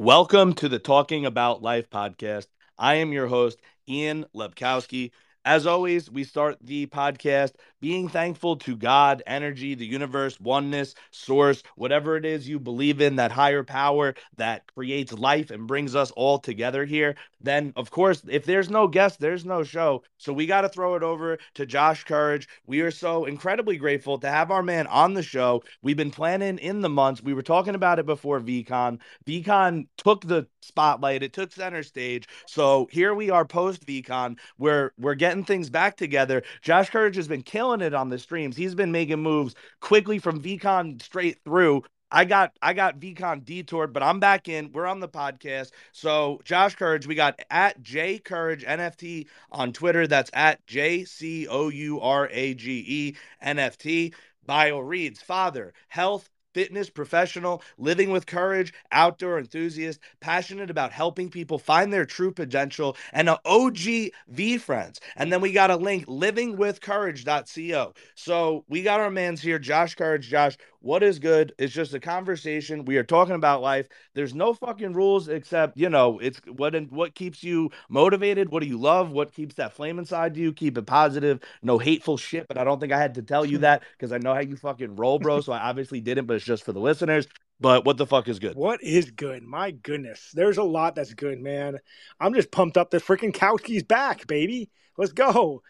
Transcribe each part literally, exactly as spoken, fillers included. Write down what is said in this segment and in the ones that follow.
Welcome to the Talking About Life podcast. I am your host, Ian Lebkowski. As always, we start the podcast being thankful to God, energy, the universe, oneness, source, whatever it is you believe in, that higher power that creates life and brings us all together here. Then, of course, if there's no guest, there's no show. So we got to throw it over to Josh Courage. We are so incredibly grateful to have our man on the show. We've been planning in the months. We were talking about it before VeeCon. VeeCon took the spotlight. It took center stage. So here we are post VeeCon. We're, we're getting things back together. Josh Courage has been killing it on the streams. He's been making moves quickly from VeeCon straight through. I got I got VeeCon detoured, but I'm back in. We're on the podcast. So Josh Courage, we got at JCourageNFT on Twitter. That's at J C O U R A G E N F T. Bio reads: father, health, fitness professional, living with courage, outdoor enthusiast, passionate about helping people find their true potential, and an O G VeeFriends. And then we got a link, living with courage dot co. So we got our man's here, Josh Courage. Josh, what is good? It's just a conversation. We are talking about life. There's no fucking rules except, you know, it's what what keeps you motivated. What do you love? What keeps that flame inside you? Keep it positive. No hateful shit, but I don't think I had to tell you that because I know how you fucking roll, bro. So I obviously didn't, but it's just for the listeners. But what the fuck is good? What is good? My goodness. There's a lot that's good, man. I'm just pumped up. The freaking Kowski's back, baby. Let's go.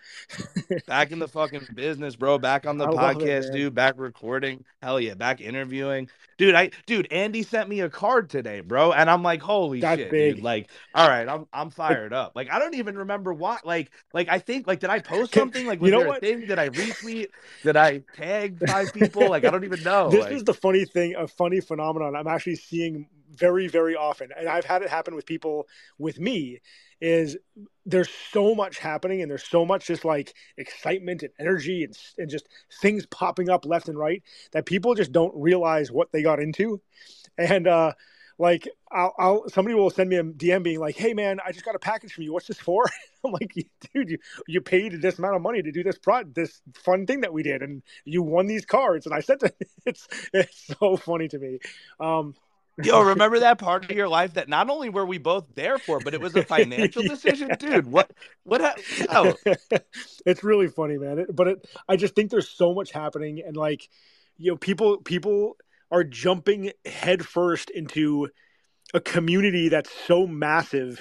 Back in the fucking business, bro. Back on the I podcast, it, dude. Back recording. Hell yeah. Back interviewing. Dude, I dude, Andy sent me a card today, bro. And I'm like, holy that's shit, big. Dude. Like, all right, I'm I'm fired up. Like, I don't even remember what. Like, like I think, like, did I post something? Like, was you know there what? a thing? Did I retweet? Did I tag five people? Like, I don't even know. This like, is the funny thing, a funny phenomenon. phenomenon I'm actually seeing very, very often. And I've had it happen with people with me is there's so much happening and there's so much just like excitement and energy and, and just things popping up left and right that people just don't realize what they got into. And, uh, like I'll, I'll, somebody will send me a D M being like, "Hey man, I just got a package from you. What's this for?" I'm like, "Dude, you, you paid this amount of money to do this pro- this fun thing that we did, and you won these cards." And I said, to, "It's it's so funny to me." Um, Yo, remember that part of your life that not only were we both there for, but it was a financial decision, yeah. Dude. What what? Ha- oh. It's really funny, man. It, but it, I just think there's so much happening, and like, you know, people people. are jumping headfirst into a community that's so massive.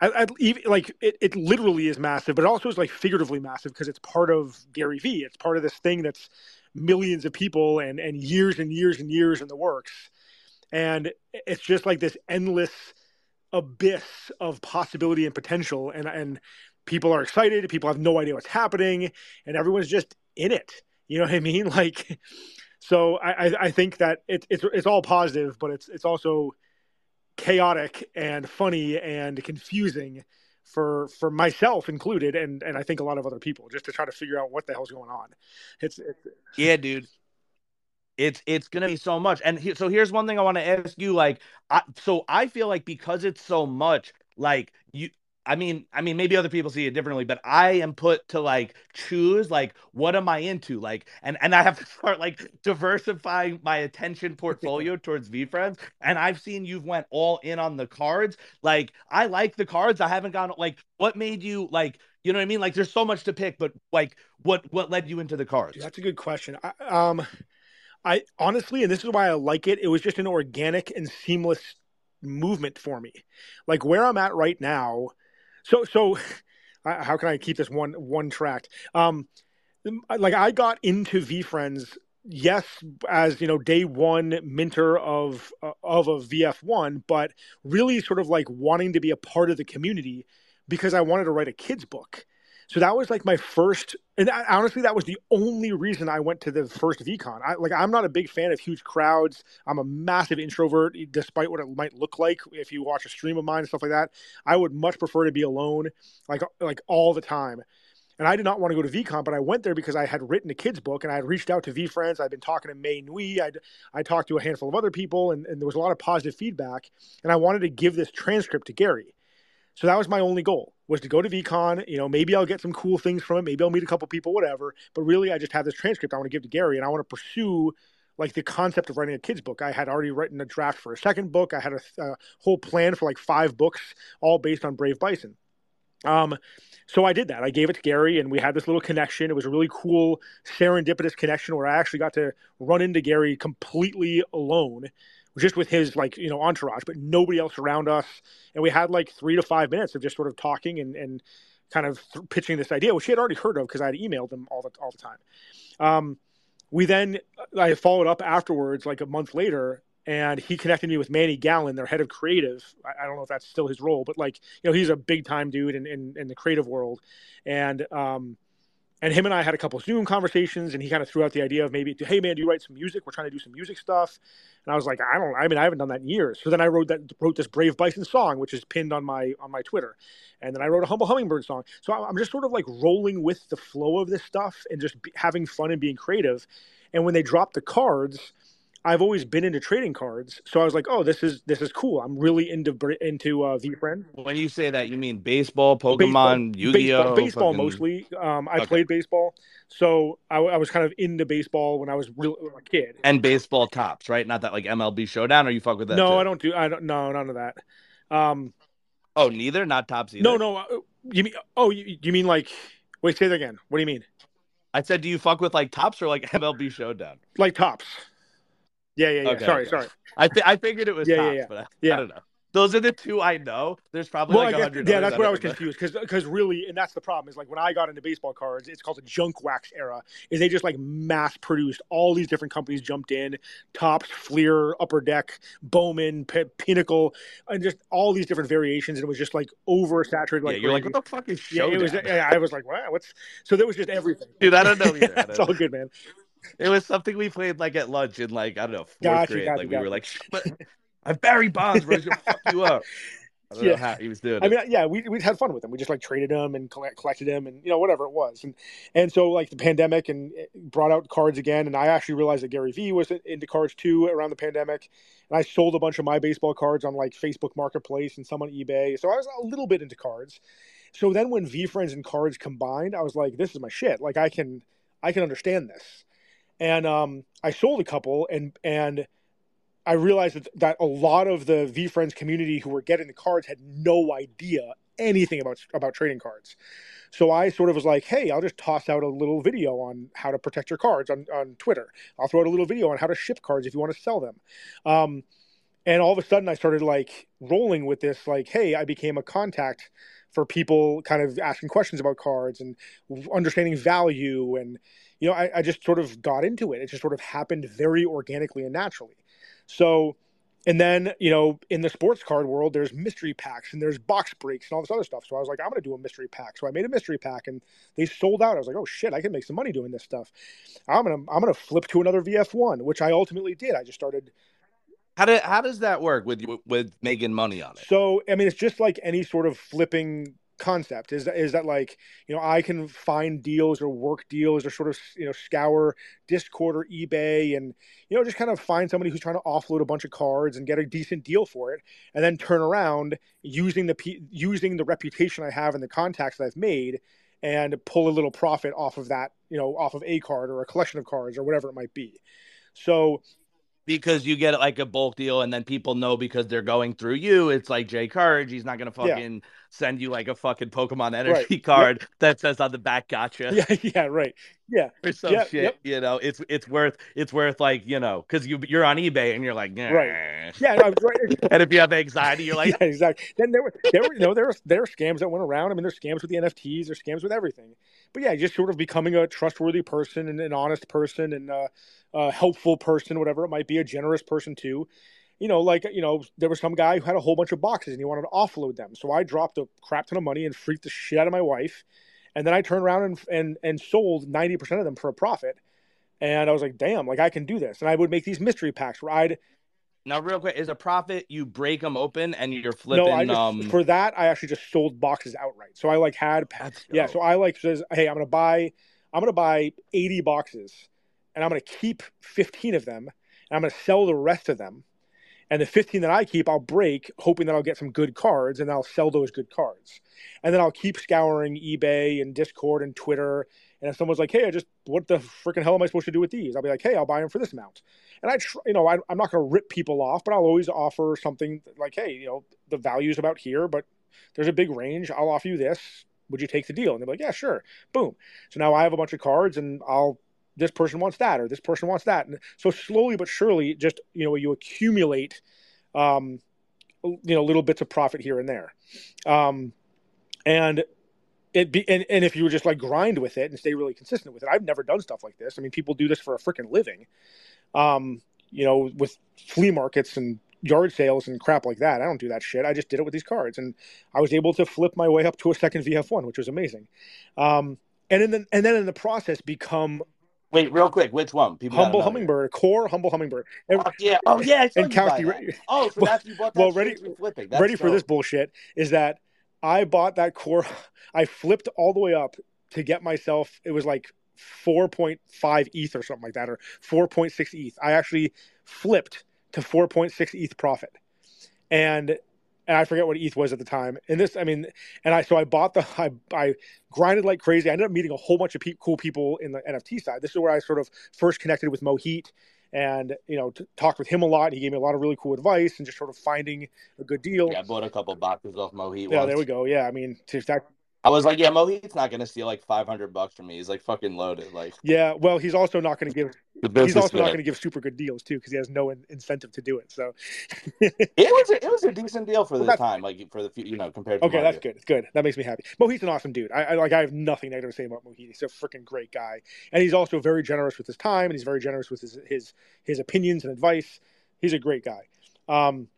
I, I even, like it, it literally is massive, but it also is like figuratively massive because it's part of Gary Vee. It's part of this thing that's millions of people and and years and years and years in the works. And it's just like this endless abyss of possibility and potential. And and people are excited. People have no idea what's happening, and everyone's just in it. You know what I mean? Like. So I, I think that it, it's it's all positive, but it's it's also chaotic and funny and confusing for for myself included, and, and I think a lot of other people just to try to figure out what the hell's going on. It's, it's yeah, dude. It's it's gonna be so much, and he, so here's one thing I want to ask you. Like, I, so I feel like because it's so much, like you. I mean, I mean, maybe other people see it differently, but I am put to like choose, like, what am I into? Like, and, and I have to start like diversifying my attention portfolio towards VeeFriends. And I've seen you've went all in on the cards. Like, I like the cards. I haven't gone like, what made you like, you know what I mean? Like, there's so much to pick, but like, what, what led you into the cards? Dude, that's a good question. I, um, I honestly, and this is why I like it. It was just an organic and seamless movement for me. Like where I'm at right now, So, so uh, how can I keep this one, one tracked? Um, like I got into VeeFriends, yes, as you know, day one mentor of, uh, of a V F one, but really sort of like wanting to be a part of the community because I wanted to write a kid's book. So that was like my first, and I, honestly, that was the only reason I went to the first VeeCon. I, like, I'm not a big fan of huge crowds. I'm a massive introvert, despite what it might look like if you watch a stream of mine and stuff like that. I would much prefer to be alone, like, like all the time. And I did not want to go to VeeCon, but I went there because I had written a kid's book, and I had reached out to VeeFriends. I'd been talking to May Nui. I'd, I talked to a handful of other people, and, and there was a lot of positive feedback. And I wanted to give this transcript to Gary. So that was my only goal, was to go to VeeCon. You know, maybe I'll get some cool things from it. Maybe I'll meet a couple people, whatever. But really, I just have this transcript I want to give to Gary, and I want to pursue like the concept of writing a kid's book. I had already written a draft for a second book. I had a, a whole plan for like five books, all based on Brave Bison. Um, so I did that. I gave it to Gary and we had this little connection. It was a really cool serendipitous connection where I actually got to run into Gary completely alone, just with his like, you know, entourage, but nobody else around us. And we had like three to five minutes of just sort of talking and, and kind of th- pitching this idea, which he had already heard of because I had emailed him all the, all the time. Um, we then, I followed up afterwards, like a month later, and he connected me with Manny Gallin, their head of creative. I don't know if that's still his role, but like, you know, he's a big time dude in, in, in the creative world. And, um, and him and I had a couple of Zoom conversations, and he kind of threw out the idea of maybe, hey man, do you write some music? We're trying to do some music stuff. And I was like, I don't, I mean, I haven't done that in years. So then I wrote that, wrote this Brave Bison song, which is pinned on my, on my Twitter. And then I wrote a Humble Hummingbird song. So I'm just sort of like rolling with the flow of this stuff and just be, having fun and being creative. And when they dropped the cards, I've always been into trading cards, so I was like, "Oh, this is this is cool." I'm really into into uh, VeeFriends. When you say that, you mean baseball, Pokemon, Yu Gi Oh, baseball, baseball fucking... mostly. Um, I okay. played baseball, so I, I was kind of into baseball when I was real, a kid. And baseball tops, right? Not that like M L B Showdown, or you fuck with that? No, too? I don't do. I don't. No, none of that. Um, oh, neither, not tops either. No, no. Uh, you mean? Oh, you, you mean like? Wait, say that again. What do you mean? I said, do you fuck with like tops or like M L B Showdown? Like tops. Yeah, yeah, yeah. Okay, sorry, okay. sorry. I th- I figured it was yeah, tops, yeah, yeah. but I, yeah. I don't know. Those are the two I know. There's probably well, like a hundred. Yeah, that's what I was know. confused because because really, and that's the problem is like when I got into baseball cards, it's called the junk wax era. Is they just like mass produced all these different companies jumped in, Topps, Fleer, Upper Deck, Bowman, P- Pinnacle, and just all these different variations. And it was just like oversaturated. Like yeah, you're like, what the fuck is Showdown? Yeah, it was. Yeah, I was like, wow, what's so there was just everything. Dude, I don't know either. It's all good, man. It was something we played like at lunch in like I don't know fourth gotcha, grade. Gotcha, like we gotcha. were like, but I'm Barry Bonds, bro. Gonna fuck you up. I don't yeah. know how he was doing. I it. mean, yeah, we we had fun with him. We just like traded him and collect, collected him, and you know whatever it was. And and so like the pandemic and brought out cards again. And I actually realized that Gary Vee was into cards too around the pandemic. And I sold a bunch of my baseball cards on like Facebook Marketplace and some on eBay. So I was a little bit into cards. So then when VeeFriends and cards combined, I was like, this is my shit. Like I can I can understand this. And um, I sold a couple, and and I realized that, that a lot of the VeeFriends community who were getting the cards had no idea anything about about trading cards. So I sort of was like, hey, I'll just toss out a little video on how to protect your cards on, on Twitter. I'll throw out a little video on how to ship cards if you want to sell them. Um, and all of a sudden, I started like rolling with this, like, hey, I became a contact for people kind of asking questions about cards and understanding value and, you know, I, I just sort of got into it. It just sort of happened very organically and naturally. So, and then, you know, in the sports card world, there's mystery packs and there's box breaks and all this other stuff. So I was like, I'm going to do a mystery pack. So I made a mystery pack and they sold out. I was like, oh shit, I can make some money doing this stuff. I'm going to, I'm going to flip to another V F one, which I ultimately did. I just started. How do, how does that work with, with making money on it? So, I mean, it's just like any sort of flipping concept is that, is that like, you know, I can find deals or work deals or sort of, you know, scour Discord or eBay and, you know, just kind of find somebody who's trying to offload a bunch of cards and get a decent deal for it. And then turn around using the, using the reputation I have and the contacts that I've made and pull a little profit off of that, you know, off of a card or a collection of cards or whatever it might be. So because you get like a bulk deal and then people know because they're going through you. It's like Jay Courage. He's not going to fucking yeah. send you like a fucking Pokemon energy right. card yep. that says on the back, gotcha. Yeah, yeah, right. Yeah. Or some yep, shit, yep. you know, it's it's worth, it's worth like, you know, because you, you're on eBay and you're like, nah. Right. Yeah. No, right. And if you have anxiety, you're like. Yeah, exactly. Then there were, there were, you know, there were, there were scams that went around. I mean, there's scams with the N F Ts, there's scams with everything. But yeah, just sort of becoming a trustworthy person and an honest person and a, a helpful person, whatever it might be, a generous person too. You know, like, you know, there was some guy who had a whole bunch of boxes and he wanted to offload them. So I dropped a crap ton of money and freaked the shit out of my wife. And then I turned around and and, and sold ninety percent of them for a profit. And I was like, damn, like I can do this. And I would make these mystery packs where I'd... Now, real quick, is a profit, you break them open and you're flipping... No, I just, um... for that, I actually just sold boxes outright. So I like had... That's yeah, dope. So I like says, hey, I'm going to buy, I'm going to buy eighty boxes and I'm going to keep fifteen of them and I'm going to sell the rest of them. And the fifteen that I keep, I'll break, hoping that I'll get some good cards, and I'll sell those good cards. And then I'll keep scouring eBay and Discord and Twitter And if someone's like, hey, I just, what the freaking hell am I supposed to do with these? I'll be like, hey, I'll buy them for this amount. And I, tr you know, I, I'm not going to rip people off, but I'll always offer something like, hey, you know, the value's about here, but there's a big range. I'll offer you this. Would you take the deal? And they're like, yeah, sure. Boom. So now I have a bunch of cards and I'll, this person wants that, or this person wants that. And so slowly but surely, just, you know, you accumulate, um, you know, little bits of profit here and there. Um, and it be, and, and if you were just like grind with it and stay really consistent with it, I've never done stuff like this. I mean, people do this for a freaking living, um, you know, with flea markets and yard sales and crap like that. I don't do that shit. I just did it with these cards, and I was able to flip my way up to a second V F one, which was amazing. Um, and in the, and then in the process become, wait, real quick, which one? People Humble Hummingbird, it. Core Humble Hummingbd. Oh, yeah, oh yeah, I and Cousy. That. Oh, so that's you bought that. Well, ready, flipping. That's ready so. for this bullshit is that I bought that core. I flipped all the way up to get myself. It was like four point five E T H or something like that, or four point six E T H. I actually flipped to four point six E T H profit, and. And I forget what E T H was at the time. And this, I mean, and I, so I bought the, I, I grinded like crazy. I ended up meeting a whole bunch of pe cool people in the N F T side. This is where I sort of first connected with Mohit and, you know, t talked with him a lot. He gave me a lot of really cool advice and just sort of finding a good deal. Yeah, I bought a couple boxes off Mohit. Yeah, once. There we go. Yeah. I mean, to that. I was like, yeah, Mohit's not going to steal like five hundred bucks from me. He's like fucking loaded. Like, yeah, well, he's also not going to give, he's also not going to give super good deals too, because he has no in incentive to do it. So it was, a, it was a decent deal for well, the time, like for the few, you know, compared to. Okay, Mario. That's good. It's good. That makes me happy. Mohit's an awesome dude. I, I like, I have nothing negative to say about Mohit. He's a freaking great guy, and he's also very generous with his time, and he's very generous with his his his opinions and advice. He's a great guy. Um,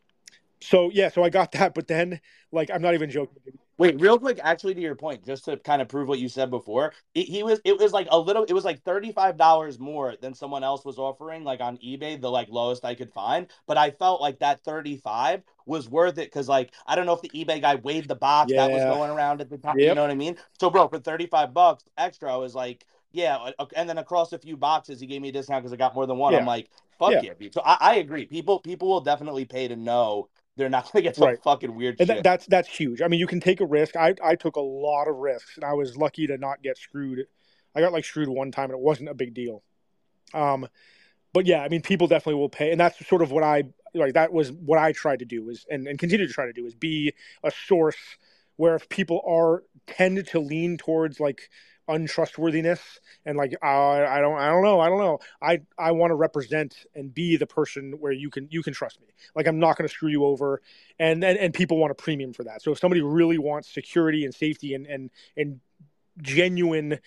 so yeah, so I got that, but then like I'm not even joking. Wait, real quick, actually, to your point, just to kind of prove what you said before, it, he was, it was like a little, it was like thirty-five dollars more than someone else was offering, like on eBay, the like lowest I could find. But I felt like that thirty-five was worth it because, like, I don't know if the eBay guy weighed the box yeah. that was going around at the time. Yep. You know what I mean? So, bro, for thirty-five bucks extra, I was like, yeah. And then across a few boxes, he gave me a discount because I got more than one. Yeah. I'm like, fuck yeah. yeah. So I, I agree. People, people will definitely pay to know. They're not going to get some right. fucking weird and shit. That, that's, that's huge. I mean, you can take a risk. I, I took a lot of risks, and I was lucky to not get screwed. I got, like, screwed one time, and it wasn't a big deal. Um, but, yeah, I mean, people definitely will pay. And that's sort of what I – like, that was what I tried to do is, and, and continue to try to do is be a source where if people are – tend to lean towards, like, untrustworthiness and, like, uh, I don't I don't know. I don't know. I, I want to represent and be the person where you can you can trust me. Like, I'm not going to screw you over. And, and and people want a premium for that. So if somebody really wants security and safety and and, and genuine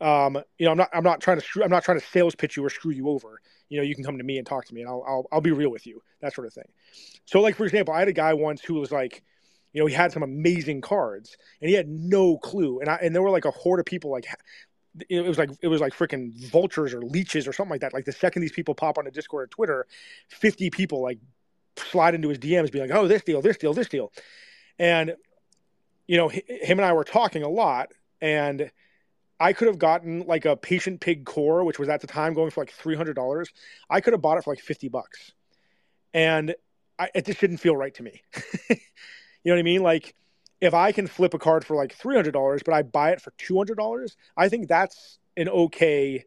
um you know, I'm not I'm not trying to screw, I'm not trying to sales pitch you or screw you over. You know, you can come to me and talk to me, and I'll I'll I'll be real with you. That sort of thing. So, like, for example, I had a guy once who was like, you know, he had some amazing cards, and he had no clue. And I, and there were like a horde of people, like it was like it was like freaking vultures or leeches or something like that. Like, the second these people pop on a Discord or Twitter, fifty people like slide into his D Ms, be like, "Oh, this deal, this deal, this deal," and you know, him and I were talking a lot, and I could have gotten like a Patient Pig core, which was at the time going for like three hundred dollars. I could have bought it for like fifty bucks, and I, it just didn't feel right to me. You know what I mean? Like, if I can flip a card for like three hundred dollars, but I buy it for two hundred dollars, I think that's an okay,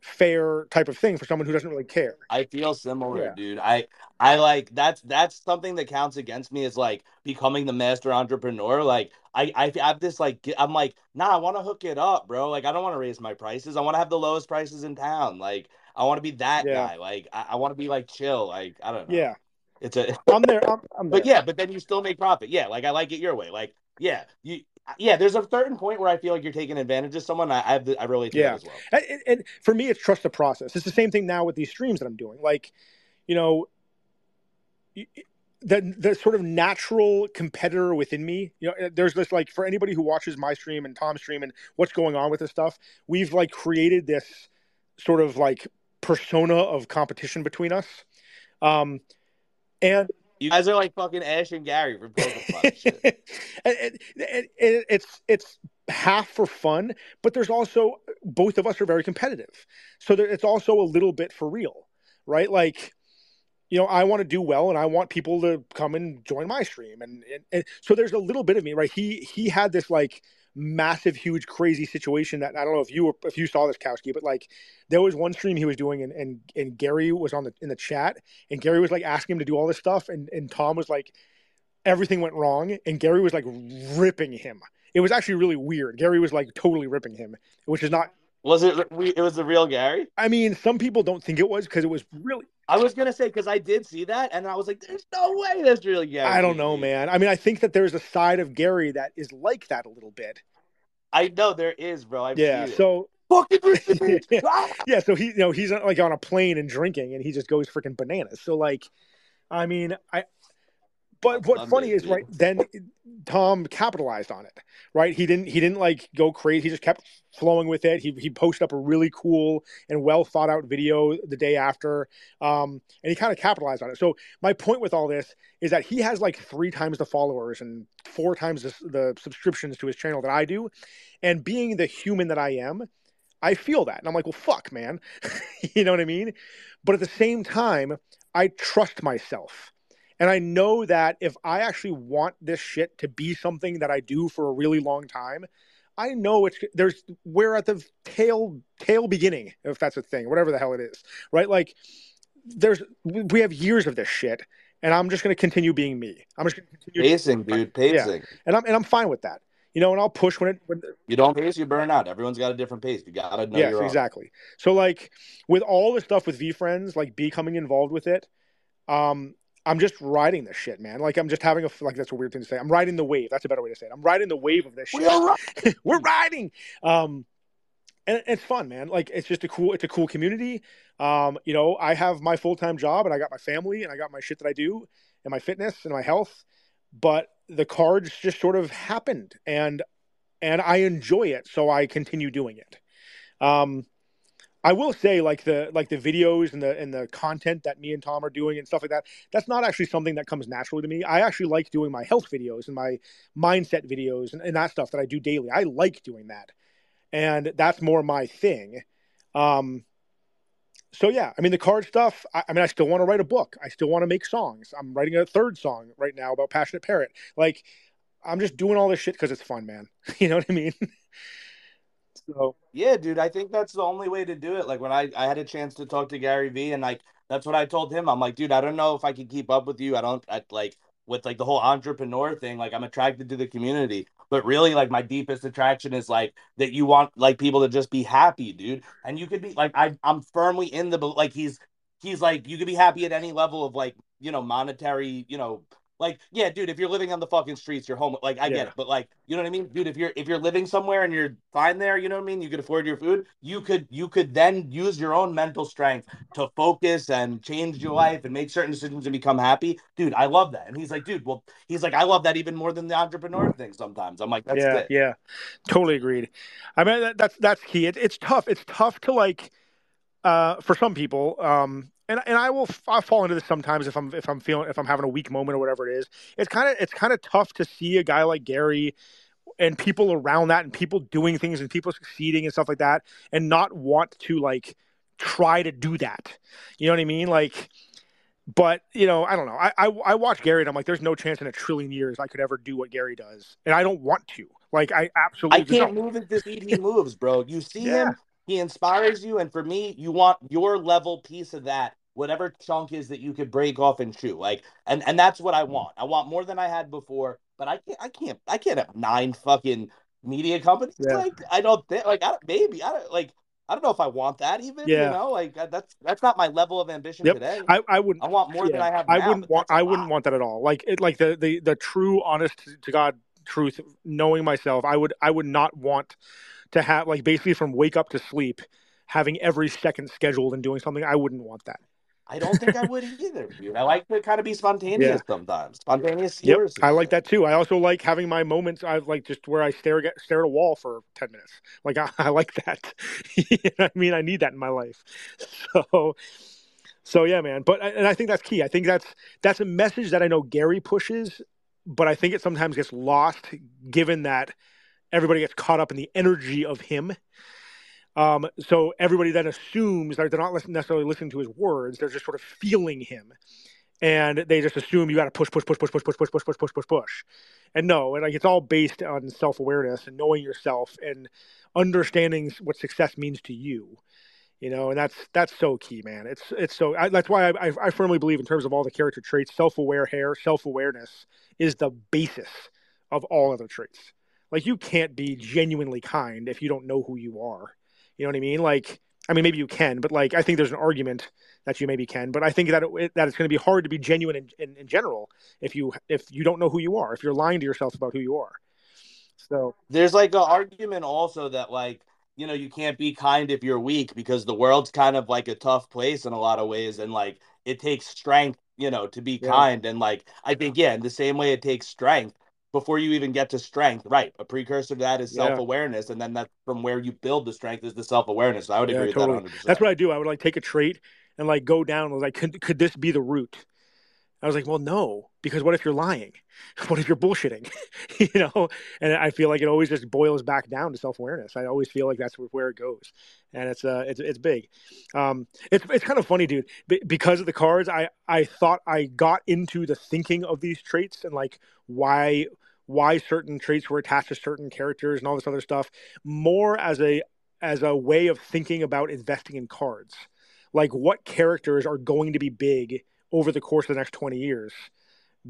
fair type of thing for someone who doesn't really care. I feel similar, yeah. dude. I, I like, that's, that's something that counts against me is like becoming the master entrepreneur. Like, I, I have this, like, I'm like, nah, I want to hook it up, bro. Like, I don't want to raise my prices. I want to have the lowest prices in town. Like, I want to be that yeah. guy. Like, I, I want to be like chill. Like, I don't know. Yeah. It's a I'm there, I'm, I'm there. But yeah, but then you still make profit. Yeah, like I like it your way. Like, yeah, you, yeah, there's a certain point where I feel like you're taking advantage of someone. I, I, have the, I really do yeah. as well. And, and for me, it's trust the process. It's the same thing now with these streams that I'm doing. Like, you know, the, the sort of natural competitor within me, you know, there's this, like, for anybody who watches my stream and Tom's stream and what's going on with this stuff, we've like created this sort of like persona of competition between us. Um, And you guys are like fucking Ash and Gary for Poker Fun shit. And, and, and it's it's half for fun, but there's also both of us are very competitive, so there, it's also a little bit for real, right? Like, you know, I want to do well, and I want people to come and join my stream, and, and, and so there's a little bit of me, right? He he had this like massive, huge, crazy situation that I don't know if you were, if you saw this, Kowski, but like there was one stream he was doing, and and, and Gary was on the in the chat, and Gary was like asking him to do all this stuff, and and Tom was like, everything went wrong, and Gary was like ripping him. It was actually really weird. Gary was like totally ripping him, which is not. Was it? It was the real Gary. I mean, some people don't think it was because it was really. I was gonna say because I did see that, and I was like, "There's no way that's really Gary." I don't know, man. I mean, I think that there's a side of Gary that is like that a little bit. I know there is, bro. I've yeah. So fucking yeah. So he, you know, he's like on a plane and drinking, and he just goes freaking bananas. So like, I mean, I. But what's funny is, right, then Tom capitalized on it, right? He didn't he didn't like go crazy. He just kept flowing with it. He he posted up a really cool and well thought out video the day after, um, and he kind of capitalized on it. So my point with all this is that he has like three times the followers and four times the, the subscriptions to his channel that I do. And being the human that I am, I feel that. And I'm like, well, fuck, man. You know what I mean? But at the same time, I trust myself. And I know that if I actually want this shit to be something that I do for a really long time, I know it's there's we're at the tail tail beginning, if that's a thing, whatever the hell it is, right? Like there's we have years of this shit, and I'm just going to continue being me. I'm just going to continue pacing, dude, pacing. Yeah. And I'm and I'm fine with that. You know, and I'll push when it when you don't pace, you burn out. Everyone's got a different pace. You got to know yes, your own. Exactly. So like with all the stuff with VeeFriends, like becoming involved with it, um I'm just riding this shit, man. Like, I'm just having a, like, that's a weird thing to say. I'm riding the wave. That's a better way to say it. I'm riding the wave of this shit. We're riding. We're riding. Um, and it's fun, man. Like, it's just a cool, it's a cool community. Um, you know, I have my full-time job, and I got my family, and I got my shit that I do, and my fitness, and my health. But the cards just sort of happened, and, and I enjoy it. So I continue doing it. Um, I will say, like the like the videos and the and the content that me and Tom are doing and stuff like that, that's not actually something that comes naturally to me. I actually like doing my health videos and my mindset videos and, and that stuff that I do daily. I like doing that, and that's more my thing. Um, so yeah, I mean the card stuff. I, I mean, I still want to write a book. I still want to make songs. I'm writing a third song right now about Passionate Parrot. Like, I'm just doing all this shit because it's fun, man. You know what I mean? So yeah, dude, I think that's the only way to do it. Like when I, I had a chance to talk to Gary Vee, and like that's what I told him. I'm like, dude, I don't know if I can keep up with you. I don't I, like with like the whole entrepreneur thing. Like I'm attracted to the community, but really like my deepest attraction is like that you want like people to just be happy, dude. And you could be like I I'm firmly in the like he's he's like you could be happy at any level of like you know monetary you know. Like, yeah, dude, if you're living on the fucking streets, you're homeless. Like, I yeah. get it. But like, you know what I mean? Dude, if you're if you're living somewhere and you're fine there, you know what I mean? You could afford your food. You could you could then use your own mental strength to focus and change your life and make certain decisions and become happy. Dude, I love that. And he's like, dude, well, he's like, I love that even more than the entrepreneur thing sometimes. I'm like, that's yeah, it. Yeah, totally agreed. I mean, that, that's that's key. It, it's tough. It's tough to like, uh, for some people, um, And and I will I fall into this sometimes if I'm if I'm feeling if I'm having a weak moment or whatever it is. It's kind of it's kind of tough to see a guy like Gary and people around that and people doing things and people succeeding and stuff like that and not want to like try to do that. You know what I mean? Like, but you know I don't know. I I, I watch Gary and I'm like, there's no chance in a trillion years I could ever do what Gary does, and I don't want to. Like I absolutely I can't don't. move at the speed he moves, bro. You see yeah. him. He inspires you, and for me, you want your level piece of that, whatever chunk is that you could break off and chew. Like, and, and that's what I want. I want more than I had before, but I can't, I can't, I can't have nine fucking media companies. Yeah. Like, I don't think, like, I don't, maybe, I don't, like, I don't know if I want that even, yeah. you know, like, that's, that's not my level of ambition yep. today. I, I wouldn't, I want more yeah. than I have now. I wouldn't want, I lot. wouldn't want that at all. Like, it, like the, the, the true, honest to God truth, knowing myself, I would, I would not want to have like basically from wake up to sleep, having every second scheduled and doing something. I wouldn't want that. I don't think I would either, dude. I like to kind of be spontaneous yeah. sometimes. Spontaneous. Yep. I like that too. I also like having my moments. I like just where I stare at, stare at a wall for ten minutes. Like I, I like that. You know what I mean, I need that in my life. So, so yeah, man. But and I think that's key. I think that's that's a message that I know Gary pushes, but I think it sometimes gets lost given that everybody gets caught up in the energy of him. Um, so everybody then assumes that they're not necessarily listening to his words. They're just sort of feeling him. and they just assume you got to push, push, push, push, push, push, push, push, push, push, push, push. And no, and like it's all based on self-awareness and knowing yourself and understanding what success means to you. You know, and that's that's so key, man. It's it's so I, that's why I I firmly believe in terms of all the character traits, self-aware hair, self-awareness is the basis of all other traits. Like you can't be genuinely kind if you don't know who you are. You know what I mean? Like, I mean, maybe you can, but like I think there's an argument that you maybe can, but I think that it, that it's going to be hard to be genuine in, in, in general if you if you don't know who you are, if you're lying to yourself about who you are. So there's like an argument also that like, you know, you can't be kind if you're weak because the world's kind of like a tough place in a lot of ways. And like, it takes strength, you know, to be yeah. kind. And like, I think, yeah, in the same way it takes strength before you even get to strength, right? A precursor to that is yeah. self-awareness. And then that's from where you build the strength is the self-awareness. So I would yeah, agree totally. with that one hundred percent. That's what I do. I would like take a trait and like go down and was like, could, could this be the root? I was like, well, no, because what if you're lying? What if you're bullshitting? You know, and I feel like it always just boils back down to self-awareness. I always feel like that's where it goes. And it's uh, it's, it's big. Um, it's it's kind of funny, dude, B- because of the cards, I, I thought I got into the thinking of these traits and like why why certain traits were attached to certain characters and all this other stuff more as a as a way of thinking about investing in cards. Like what characters are going to be big over the course of the next twenty years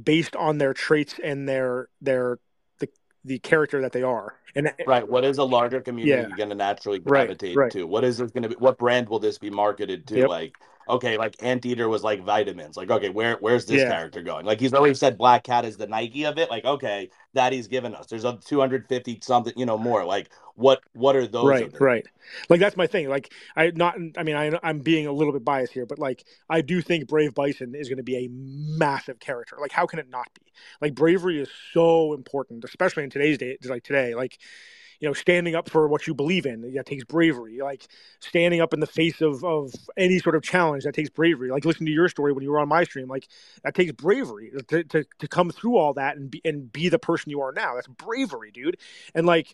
based on their traits and their their the the character that they are. And right, what is a larger community yeah. going to naturally gravitate right, right. to? What is this going to be? What brand will this be marketed to? Yep. Like, okay, like Anteater was like vitamins. Like, okay, where where's this yeah. character going? Like he's always said Black Cat is the Nike of it. Like, okay, that he's given us. There's a two hundred fifty something, you know, more. Like what what are those? Right, right. Like that's my thing. Like I not I mean I I'm being a little bit biased here, but like I do think Brave Bison is going to be a massive character. Like how can it not be? Like bravery is so important, especially in today's day like today. Like you know, standing up for what you believe in, that takes bravery. Like standing up in the face of, of any sort of challenge, that takes bravery. Like listening to your story when you were on my stream, like that takes bravery to, to, to come through all that and be, and be the person you are now. That's bravery, dude. And like,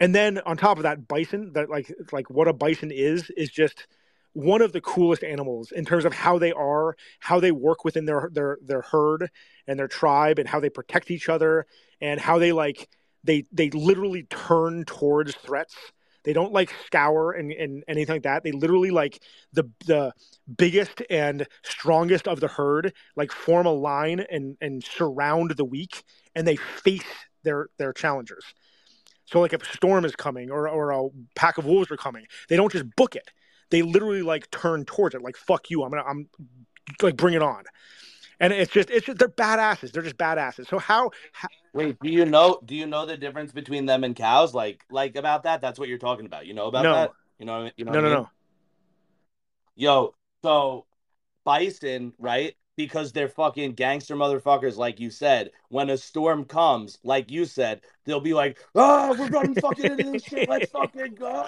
and then on top of that, bison, that like, like what a bison is, is just one of the coolest animals in terms of how they are, how they work within their, their, their herd and their tribe and how they protect each other and how they like, They they literally turn towards threats. They don't like scour and, and anything like that. They literally like the the biggest and strongest of the herd like form a line and, and surround the weak and they face their, their challengers. So like if a storm is coming or, or a pack of wolves are coming, they don't just book it. They literally like turn towards it like fuck you. I'm gonna I'm like bring it on. And it's just, it's just, they're badasses. They're just badasses. So how, how? Wait, do you know? Do you know the difference between them and cows? Like, like about that? That's what you're talking about. You know about no. that? You know, you know. No, what no, I mean? no. Yo, so bison, right? Because they're fucking gangster motherfuckers, like you said. When a storm comes, like you said, they'll be like, "Oh, we're running fucking into this shit. Let's fucking go."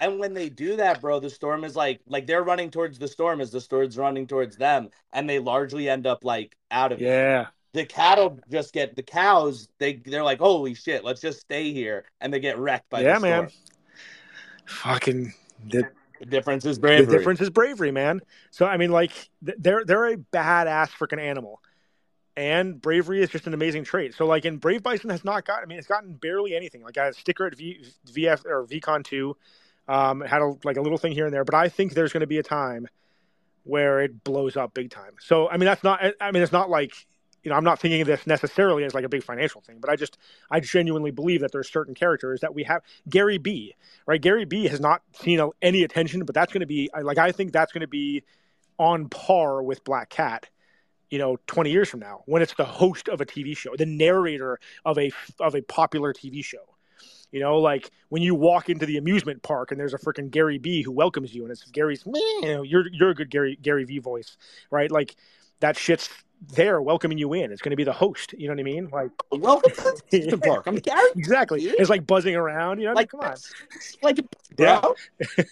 And when they do that, bro, the storm is like, like they're running towards the storm as the storm's running towards them, and they largely end up like out of it. Yeah. The cattle just get the cows. They they're like, "Holy shit, let's just stay here," and they get wrecked by yeah, the storm. Yeah, man. Fucking. The- The difference is bravery. The difference is bravery, man. So, I mean, like, they're they're a badass freaking animal. And bravery is just an amazing trait. So, like, and Brave Bison has not got, I mean, it's gotten barely anything. Like, I had a sticker at v, VF or VeeCon two. Um, it had, a, like, a little thing here and there. But I think there's going to be a time where it blows up big time. So, I mean, that's not, I mean, it's not like, you know, I'm not thinking of this necessarily as like a big financial thing, but I just, I genuinely believe that there are certain characters that we have. Gary Vee, right? Gary Vee has not seen any attention, but that's going to be, like, I think that's going to be on par with Black Cat, you know, twenty years from now, when it's the host of a T V show, the narrator of a, of a popular T V show. You know, like when you walk into the amusement park and there's a freaking Gary Vee who welcomes you and it's Gary's, you know, you're, you're a good Gary, Gary Vee voice, right? Like that shit's, they're welcoming you in. It's going to be the host. You know what I mean? Like, welcome to the park. I'm Gary. Exactly. It's like buzzing around. You know, like, come on. Like, bro. Yeah.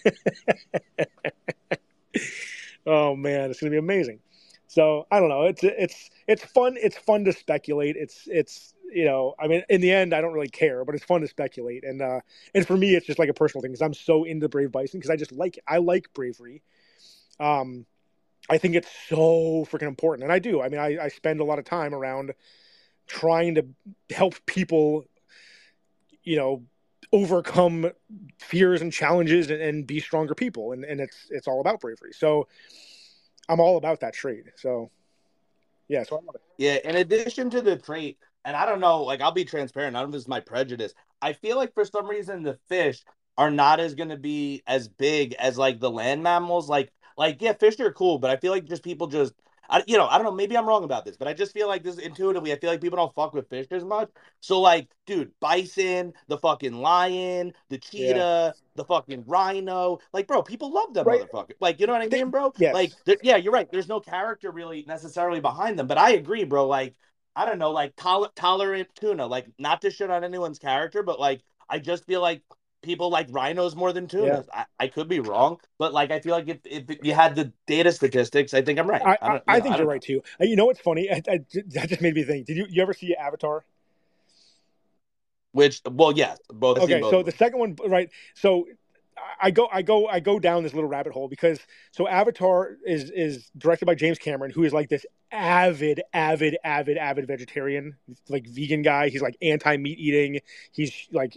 Oh man, it's going to be amazing. So I don't know. It's it's it's fun. It's fun to speculate. It's it's you know. I mean, in the end, I don't really care, but it's fun to speculate. And uh, and for me, it's just like a personal thing because I'm so into Brave Bison because I just like it. I like bravery. Um. I think it's so freaking important. And I do. I mean, I, I spend a lot of time around trying to help people, you know, overcome fears and challenges and, and be stronger people. And, and it's it's all about bravery. So I'm all about that trait. So, yeah. So I love it. Yeah. In addition to the trait, and I don't know, like, I'll be transparent. I don't know if it's my prejudice. I feel like for some reason the fish are not as going to be as big as, like, the land mammals. Like, like, yeah, fish are cool, but I feel like just people just, I, you know, I don't know, maybe I'm wrong about this, but I just feel like this intuitively, I feel like people don't fuck with fish as much. So, like, dude, bison, the fucking lion, the cheetah, yeah. the fucking rhino, like, bro, people love them, right. motherfucker. Like, you know what I mean, bro? Yes. Like, yeah, you're right. There's no character really necessarily behind them, but I agree, bro. Like, I don't know, like, tol- tolerant tuna, like, not to shit on anyone's character, but, like, I just feel like people like rhinos more than tunas. Yeah. I, I could be wrong, but, like, I feel like if, if you had the data statistics, I think I'm right. I, I, I, I think know, you're I right too. You know what's funny? I, I, that just made me think. Did you you ever see Avatar? Which, well, yes, yeah, both. Okay, both so the second one, right? So I go, I go, I go down this little rabbit hole because so Avatar is is directed by James Cameron, who is like this avid, avid, avid, avid vegetarian, like vegan guy. He's like anti meat eating. He's like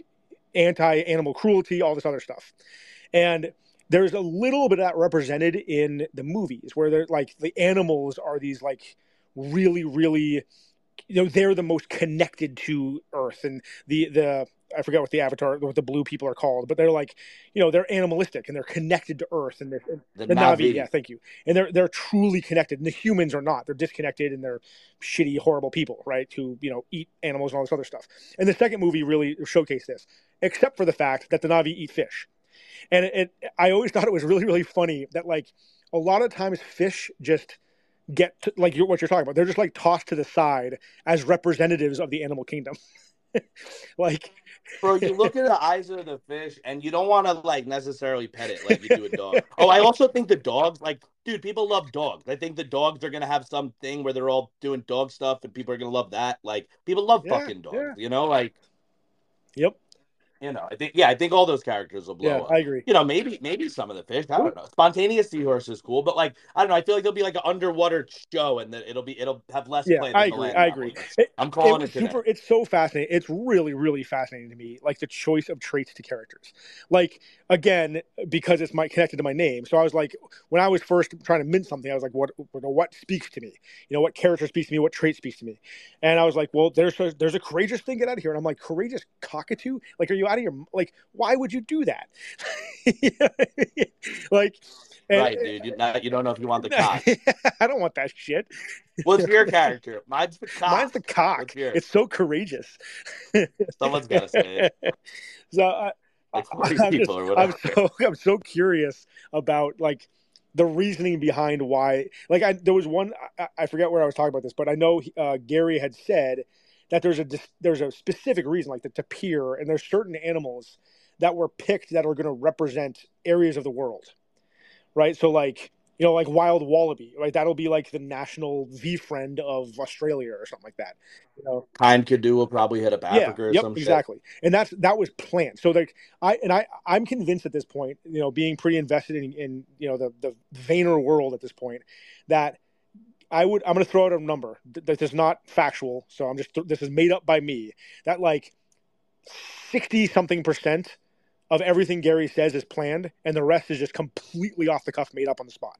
anti-animal cruelty, all this other stuff. And there's a little bit of that represented in the movies where they're like the animals are these like really, really, you know, they're the most connected to Earth. And the, the, I forget what the Avatar, what the blue people are called, but they're like, you know, they're animalistic and they're connected to Earth and, and the, the Navi. Navi. Yeah, thank you. And they're, they're truly connected. And the humans are not. They're disconnected and they're shitty, horrible people, right? Who, you know, eat animals and all this other stuff. And the second movie really showcased this, except for the fact that the Navi eat fish. And it, it, I always thought it was really, really funny that like a lot of times fish just get to, like you're, what you're talking about. They're just like tossed to the side as representatives of the animal kingdom. Like, bro, you look at the eyes of the fish and you don't want to like necessarily pet it like you do a dog. Oh, I also think the dogs, like, dude, people love dogs. I think the dogs are going to have something where they're all doing dog stuff and people are going to love that. Like, people love yeah, fucking dogs, yeah. you know? Like, yep. You know, I think, yeah, I think all those characters will blow yeah, up. I agree. You know, maybe, maybe some of the fish. I don't know. Spontaneous seahorse is cool, but like, I don't know. I feel like there'll be like an underwater show, and then it'll be, it'll have less yeah, play. Than I agree. The land I agree. It, I'm calling it, it super. It's so fascinating. It's really, really fascinating to me. Like the choice of traits to characters. Like again, because it's my connected to my name. So I was like, when I was first trying to mint something, I was like, what, what speaks to me? You know, what character speaks to me? What trait speaks to me? And I was like, well, there's a, there's a courageous thing. Get out of here. And I'm like, courageous cockatoo. Like, are you out of your, like, why would you do that? You know what I mean? Like, and, right, dude. You, not, you don't know if you want the cock. I don't want that shit. What's your character? Mine's the cock. Mine's the cock. It's so courageous. Someone's got to say it. So uh, like I'm, just, or I'm so I'm so curious about like the reasoning behind why. Like, I there was one I, I forget where I was talking about this, but I know uh, Gary had said that there's a there's a specific reason, like the tapir, and there's certain animals that were picked that are going to represent areas of the world, right? So like, you know, like Wild Wallaby, right? That'll be like the national VeeFriend of Australia or something like that. You know, kind Kudu will probably hit up Africa yeah, or yep, some exactly. shit. Exactly, and that's that was planned. So like, I and I I'm convinced at this point, you know, being pretty invested in, in you know the the Vayner world at this point, that. I would, I'm going to throw out a number that is not factual. So I'm just, this is made up by me that like sixty something percent of everything Gary says is planned. And the rest is just completely off the cuff, made up on the spot.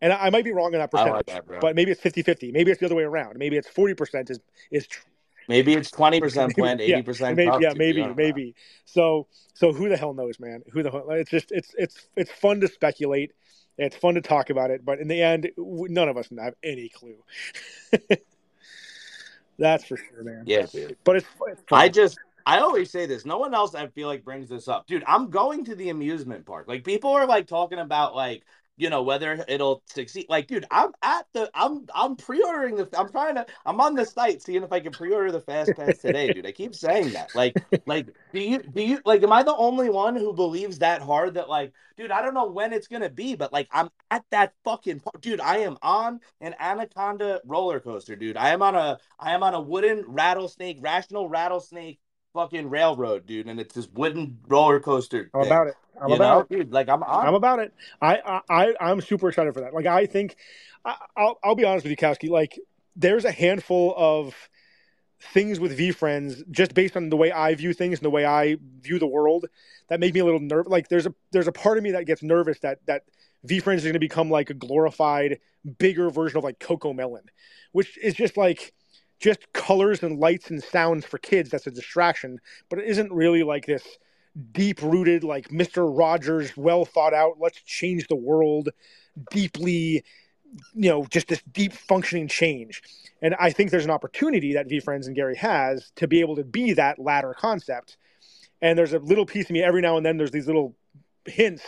And I, I might be wrong on that percentage, like that, but maybe it's fifty fifty. Maybe it's the other way around. Maybe it's forty percent is, is tr- maybe it's twenty percent planned, eighty percent. Yeah, percent maybe, yeah, maybe, maybe. So, so who the hell knows, man, who the hell, it's just, it's, it's, it's fun to speculate. It's fun to talk about it, but in the end, none of us have any clue. That's for sure, man. Yeah, dude. But it's, it's fun. I just, I always say this. No one else, I feel like, brings this up. Dude, I'm going to the amusement park. Like, people are, like, talking about, like, you know, whether it'll succeed. Like, dude, I'm at the, I'm, I'm pre-ordering the, I'm trying to, I'm on the site seeing if I can pre-order the Fast Pass today, dude. I keep saying that. Like, like, do you, do you, like, am I the only one who believes that hard that, like, dude, I don't know when it's going to be, but, like, I'm at that fucking, par- dude, I am on an Anaconda roller coaster, dude. I am on a, I am on a wooden rattlesnake, rational rattlesnake fucking railroad, dude, and it's this wooden roller coaster. I'm about it. I'm you about know? it, dude. Like I'm, I'm, I'm about it. I, I, I'm super excited for that. Like I think, I, I'll, I'll be honest with you, Kowski. Like there's a handful of things with VeeFriends, just based on the way I view things and the way I view the world, that make me a little nervous. Like there's a, there's a part of me that gets nervous that that VeeFriends is going to become like a glorified, bigger version of like Coco Melon, which is just like. Just colors and lights and sounds for kids. That's a distraction, but it isn't really like this deep-rooted, like Mister Rogers, well thought out. Let's change the world deeply, you know, just this deep functioning change. And I think there's an opportunity that VeeFriends and Gary has to be able to be that latter concept. And there's a little piece of me every now and then. There's these little hints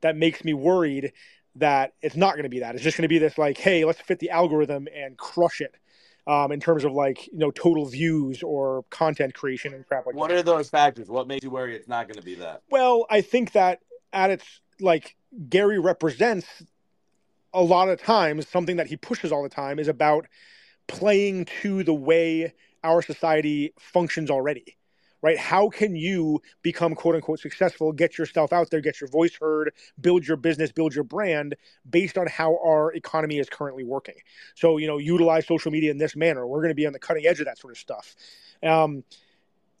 that makes me worried that it's not going to be that. It's just going to be this like, hey, let's fit the algorithm and crush it. Um, in terms of like, you know, total views or content creation and crap like that. What are those factors? What makes you worry it's not going to be that? Well, I think that at its like Gary represents a lot of times something that he pushes all the time is about playing to the way our society functions already, right? How can you become quote unquote successful, get yourself out there, get your voice heard, build your business, build your brand based on how our economy is currently working? So, you know, utilize social media in this manner. We're going to be on the cutting edge of that sort of stuff. Um,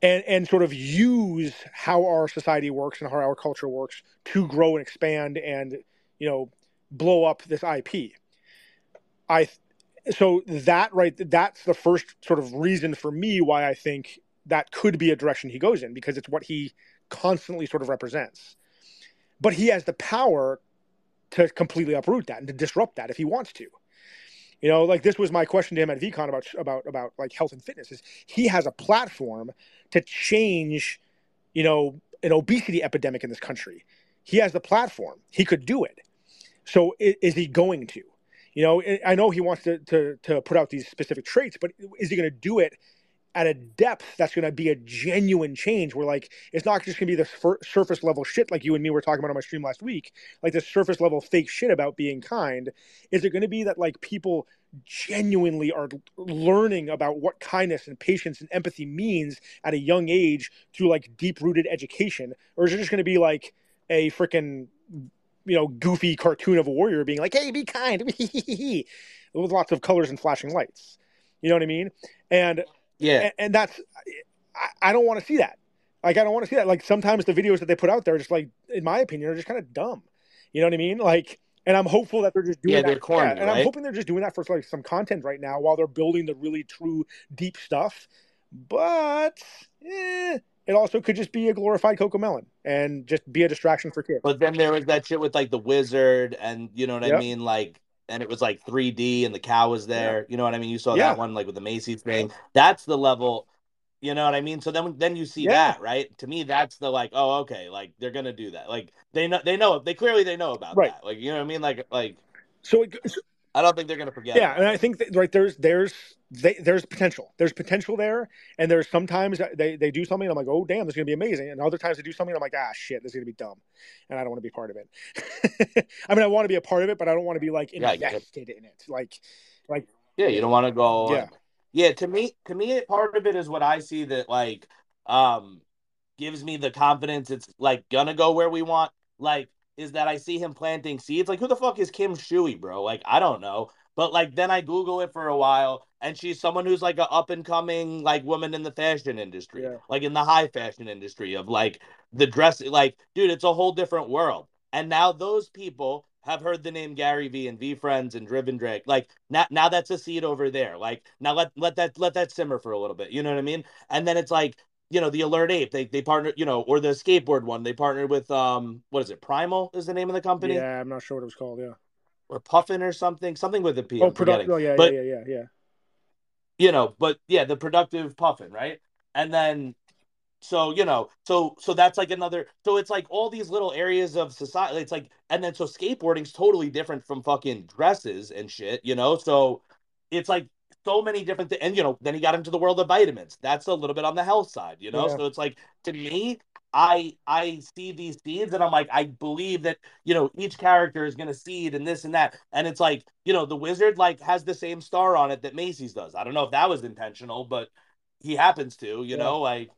and, and sort of use how our society works and how our culture works to grow and expand and, you know, blow up this I P. I, so that, right, that's the first sort of reason for me why I think that could be a direction he goes in, because it's what he constantly sort of represents. But he has the power to completely uproot that and to disrupt that if he wants to. You know, like this was my question to him at VeeCon about, about, about like health and fitness is he has a platform to change, you know, an obesity epidemic in this country. He has the platform. He could do it. So is he going to, you know, I know he wants to, to, to put out these specific traits, but is he going to do it at a depth that's going to be a genuine change where like, it's not just going to be the fur- surface level shit like you and me were talking about on my stream last week, like the surface level fake shit about being kind. Is it going to be that like people genuinely are learning about what kindness and patience and empathy means at a young age through like deep rooted education? Or is it just going to be like a freaking, you know, goofy cartoon of a warrior being like, hey, be kind with lots of colors and flashing lights? You know what I mean? And Yeah. And, and that's, I, I don't want to see that. Like, I don't want to see that. Like, sometimes the videos that they put out there are just like, in my opinion, are just kind of dumb. You know what I mean? Like, and I'm hopeful that they're just doing yeah, that. They're corny, yeah. And right? I'm hoping they're just doing that for like some content right now while they're building the really true deep stuff. But eh, it also could just be a glorified Coco Melon and just be a distraction for kids. But then there was that shit with like the wizard and you know what yep. I mean? Like, and it was like three D and the cow was there. Yeah. You know what I mean? You saw yeah. that one like with the Macy's thing. That's the level, you know what I mean? So then then you see yeah. that, right? To me, that's the like, oh, okay, like they're going to do that. Like they know, they know, they clearly, they know about right. that. Like, you know what I mean? Like, like, so it, I don't think they're going to forget. Yeah. It. And I think that, right. There's, there's, they, there's potential, there's potential there. And there's sometimes they, they do something and I'm like, oh damn, this is going to be amazing. And other times they do something and I'm like, ah, shit, this is going to be dumb. And I don't want to be part of it. I mean, I want to be a part of it, but I don't want to be like invested yeah, in it. Like, like, yeah, you don't want to go. Yeah. Yeah. To me, to me, part of it is what I see that like, um, gives me the confidence. It's like going to go where we want. Like, is that I see him planting seeds. Like, who the fuck is Kim Shuey, bro? Like, I don't know. But, like, then I Google it for a while, and she's someone who's, like, an up-and-coming, like, woman in the fashion industry. Yeah. Like, in the high fashion industry of, like, the dress. Like, dude, it's a whole different world. And now those people have heard the name Gary Vee and VeeFriends and Driven Drake. Like, now, now that's a seed over there. Like, now let let that let that simmer for a little bit. You know what I mean? And then it's, like, you know, the Alert Ape, they they partnered, you know, or the skateboard one, they partnered with, um, what is it, Primal is the name of the company? Yeah, I'm not sure what it was called, yeah. Or Puffin or something, something with a P. Oh, productive, oh, yeah, but, yeah, yeah, yeah. You know, but, yeah, the productive Puffin, right? And then, so, you know, so so that's like another, so it's like all these little areas of society, it's like, and then so skateboarding's totally different from fucking dresses and shit, you know? So it's like, so many different things. And, you know, then he got into the world of vitamins. That's a little bit on the health side, you know? Yeah. So it's like, to me, I I see these seeds and I'm like, I believe that, you know, each character is going to seed and this and that. And it's like, you know, the wizard, like, has the same star on it that Macy's does. I don't know if that was intentional, but he happens to, you yeah. know, like,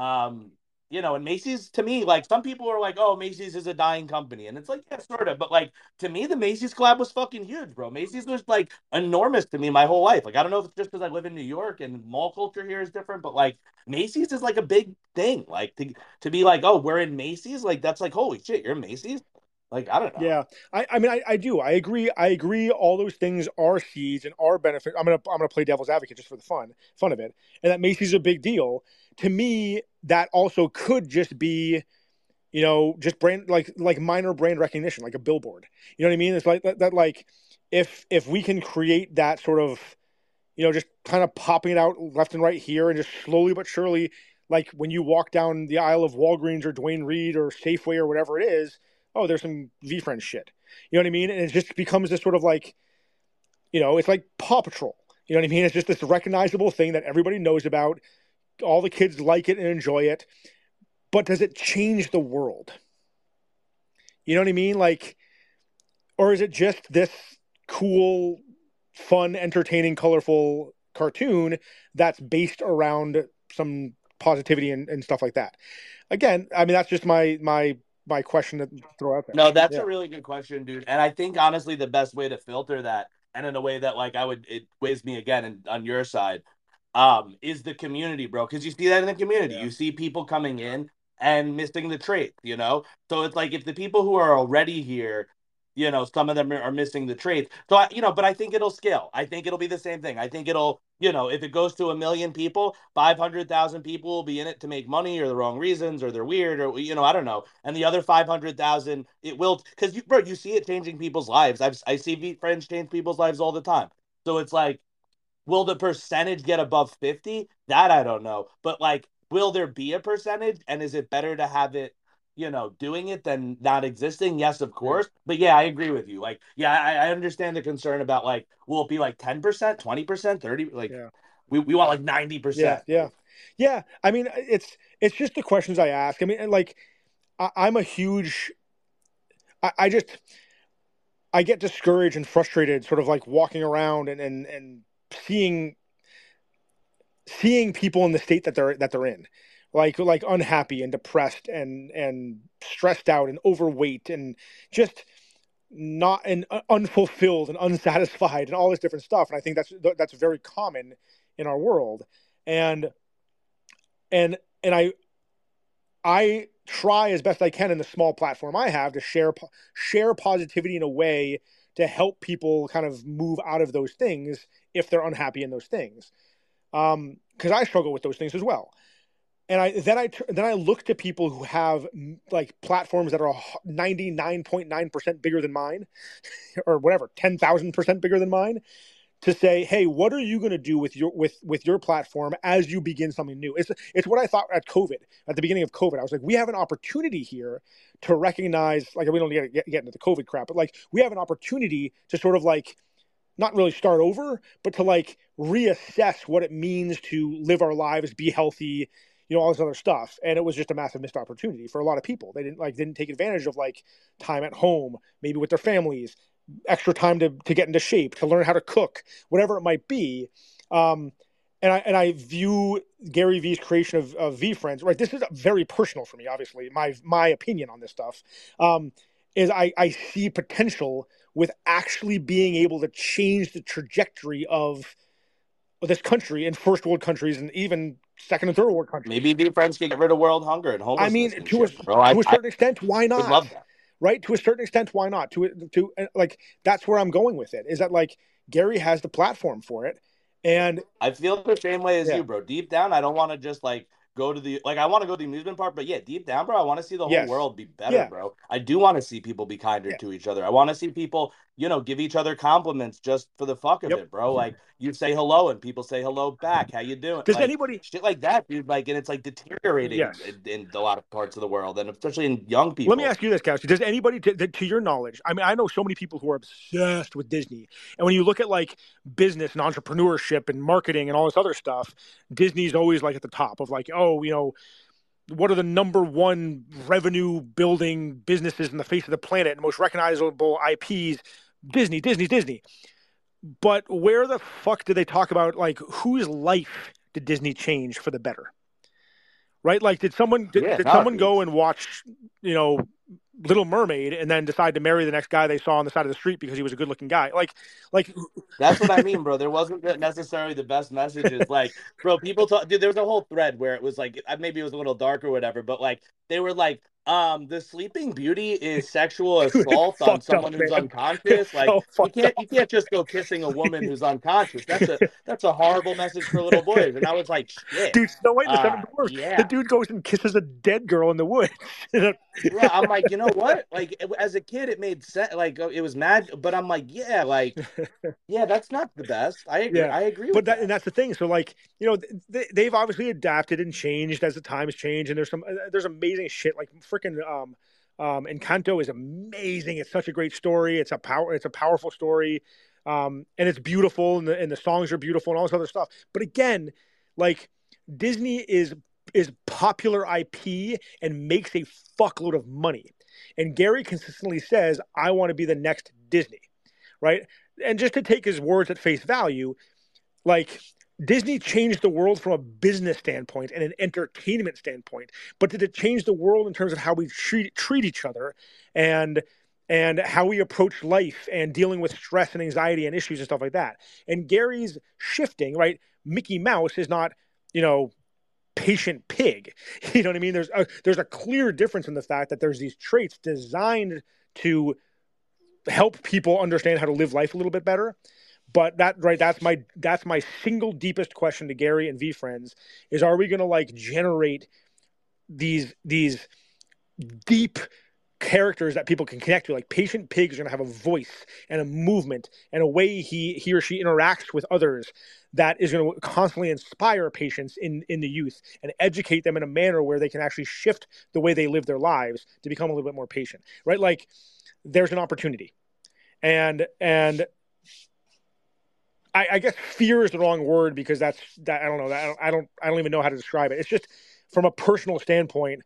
Um, you know, and Macy's, to me, like, some people are like, oh, Macy's is a dying company. And it's like, yeah, sort of. But, like, to me, the Macy's collab was fucking huge, bro. Macy's was, like, enormous to me my whole life. Like, I don't know if it's just because I live in New York and mall culture here is different, but, like, Macy's is, like, a big thing. Like, to, to be like, oh, we're in Macy's? Like, that's like, holy shit, you're in Macy's? Like, I don't know. Yeah. I, I mean, I, I do. I agree. I agree. All those things are seeds and are benefits. I'm going to I'm gonna play devil's advocate just for the fun fun of it. And that Macy's is a big deal. To me, that also could just be, you know, just brand like like minor brand recognition, like a billboard. You know what I mean? It's like that, that like if if we can create that sort of, you know, just kind of popping it out left and right here and just slowly but surely, like when you walk down the aisle of Walgreens or Duane Reade or Safeway or whatever it is, oh, there's some VeeFriends shit. You know what I mean? And it just becomes this sort of like, you know, it's like Paw Patrol. You know what I mean? It's just this recognizable thing that everybody knows about. All the kids like it and enjoy it. But does it change the world? You know what I mean? Like, or is it just this cool, fun, entertaining, colorful cartoon that's based around some positivity and, and stuff like that? Again, I mean, that's just my my... my question to throw out there. No, that's yeah. a really good question, dude. And I think honestly the best way to filter that, and in a way that like I would, it weighs me again and on your side, um, is the community, bro. Because you see that in the community. Yeah. You see people coming in and missing the trait, you know? So it's like if the people who are already here, you know, some of them are missing the traits. So, I, you know, but I think it'll scale. I think it'll be the same thing. I think it'll, you know, if it goes to a million people, five hundred thousand people will be in it to make money or the wrong reasons or they're weird or, you know, I don't know. And the other five hundred thousand, it will, because, you, bro, you see it changing people's lives. I've, I see VeeFriends change people's lives all the time. So it's like, will the percentage get above fifty? That I don't know. But, like, will there be a percentage? And is it better to have it, you know, doing it than not existing? Yes, of course. But yeah, I agree with you. Like, yeah, I, I understand the concern about like, will it be like ten percent, twenty percent, thirty? Like yeah. we, we want like ninety percent. Yeah, yeah. Yeah. I mean, it's, it's just the questions I ask. I mean, like I, I'm a huge, I, I just, I get discouraged and frustrated sort of like walking around and, and, and seeing, seeing people in the state that they're, that they're in. like like unhappy and depressed and and stressed out and overweight and just not and unfulfilled and unsatisfied and all this different stuff. And I think that's that's very common in our world. And and and I I try as best I can in the small platform I have to share share positivity in a way to help people kind of move out of those things if they're unhappy in those things. Um, 'cause I struggle with those things as well. And I then I then I look to people who have like platforms that are ninety-nine point nine percent bigger than mine, or whatever, ten thousand percent bigger than mine, to say, hey, what are you going to do with your with with your platform as you begin something new? It's it's what I thought at COVID, at the beginning of COVID. I was like, we have an opportunity here to recognize, like we don't get, get into the COVID crap, but like we have an opportunity to sort of like not really start over, but to like reassess what it means to live our lives, be healthy, you know, all this other stuff. And it was just a massive missed opportunity for a lot of people. They didn't like, didn't take advantage of like time at home, maybe with their families, extra time to, to get into shape, to learn how to cook, whatever it might be. Um, and I, and I view Gary Vee's creation of, of VeeFriends, right? This is very personal for me, obviously, my, my opinion on this stuff, um, is I, I see potential with actually being able to change the trajectory of this country and first world countries and even second and third world countries. Maybe VeeFriends can get rid of world hunger and homelessness. I mean, to shit, a, bro, I, to a certain I, extent, why not? I love that. Right? To a certain extent, why not? To to like that's where I'm going with it. Is that like Gary has the platform for it, and I feel the same way as yeah. you, bro. Deep down, I don't want to just like go to the like I want to go to the amusement park, but yeah, deep down, bro, I want to see the whole yes. world be better, yeah. bro. I do want to see people be kinder yeah. to each other. I want to see people, you know, give each other compliments just for the fuck of yep. it, bro. Like you say hello and people say hello back. How you doing? Does like, anybody shit like that, dude? Like, and it's like deteriorating yes. in, in a lot of parts of the world, and especially in young people. Let me ask you this, Couch. Does anybody, to, to your knowledge, I mean, I know so many people who are obsessed with Disney, and when you look at like business and entrepreneurship and marketing and all this other stuff, Disney's always like at the top of like, oh. Oh, you know, what are the number one revenue building businesses in the face of the planet and most recognizable I Ps? Disney, Disney, Disney. But where the fuck did they talk about like whose life did Disney change for the better? right? Like, did someone did, yeah, did someone go and watch, you know, Little Mermaid and then decide to marry the next guy they saw on the side of the street because he was a good-looking guy? Like, like that's what I mean, bro. There wasn't necessarily the best messages. Like, bro, people talk. Dude, there was a whole thread where it was like, maybe it was a little dark or whatever, but like they were like, um, the Sleeping Beauty is sexual assault on someone up, who's man. unconscious. Like, so you can't up. you can't just go kissing a woman who's unconscious. That's a that's a horrible messsage for little boys. And I was like, shit, dude. No wait, the uh, seven dwarfs. Yeah. The dude goes and kisses a dead girl in the woods. Bro, I'm like, you know what? Like, it, as a kid, it made sense. Like, it was mad, but I'm like, yeah, like, yeah, that's not the best. I agree. Yeah. I agree. But with that, that, and that's the thing. So, like, you know, they, they've obviously adapted and changed as the times change. And there's some there's amazing shit like. Freaking um, um, Encanto is amazing. It's such a great story. It's a power. It's a powerful story, um, and it's beautiful. And the, and the songs are beautiful, and all this other stuff. But again, like Disney is is popular I P and makes a fuckload of money. And Gary consistently says, "I want to be the next Disney," right? And just to take his words at face value, like. Disney changed the world from a business standpoint and an entertainment standpoint, but did it change the world in terms of how we treat, treat each other and and how we approach life and dealing with stress and anxiety and issues and stuff like that? And Gary's shifting, right? Mickey Mouse is not, you know, Patient Pig. You know what I mean? There's a, there's a clear difference in the fact that there's these traits designed to help people understand how to live life a little bit better. But that right, that's my that's my single deepest question to Gary and VeeFriends is: are we going to like generate these these deep characters that people can connect to? Like Patient Pig is going to have a voice and a movement and a way he he or she interacts with others that is going to constantly inspire patients in in the youth and educate them in a manner where they can actually shift the way they live their lives to become a little bit more patient, right? Like there's an opportunity, and and. I, I guess fear is the wrong word because that's that I don't know that I don't, I don't I don't even know how to describe it. It's just from a personal standpoint,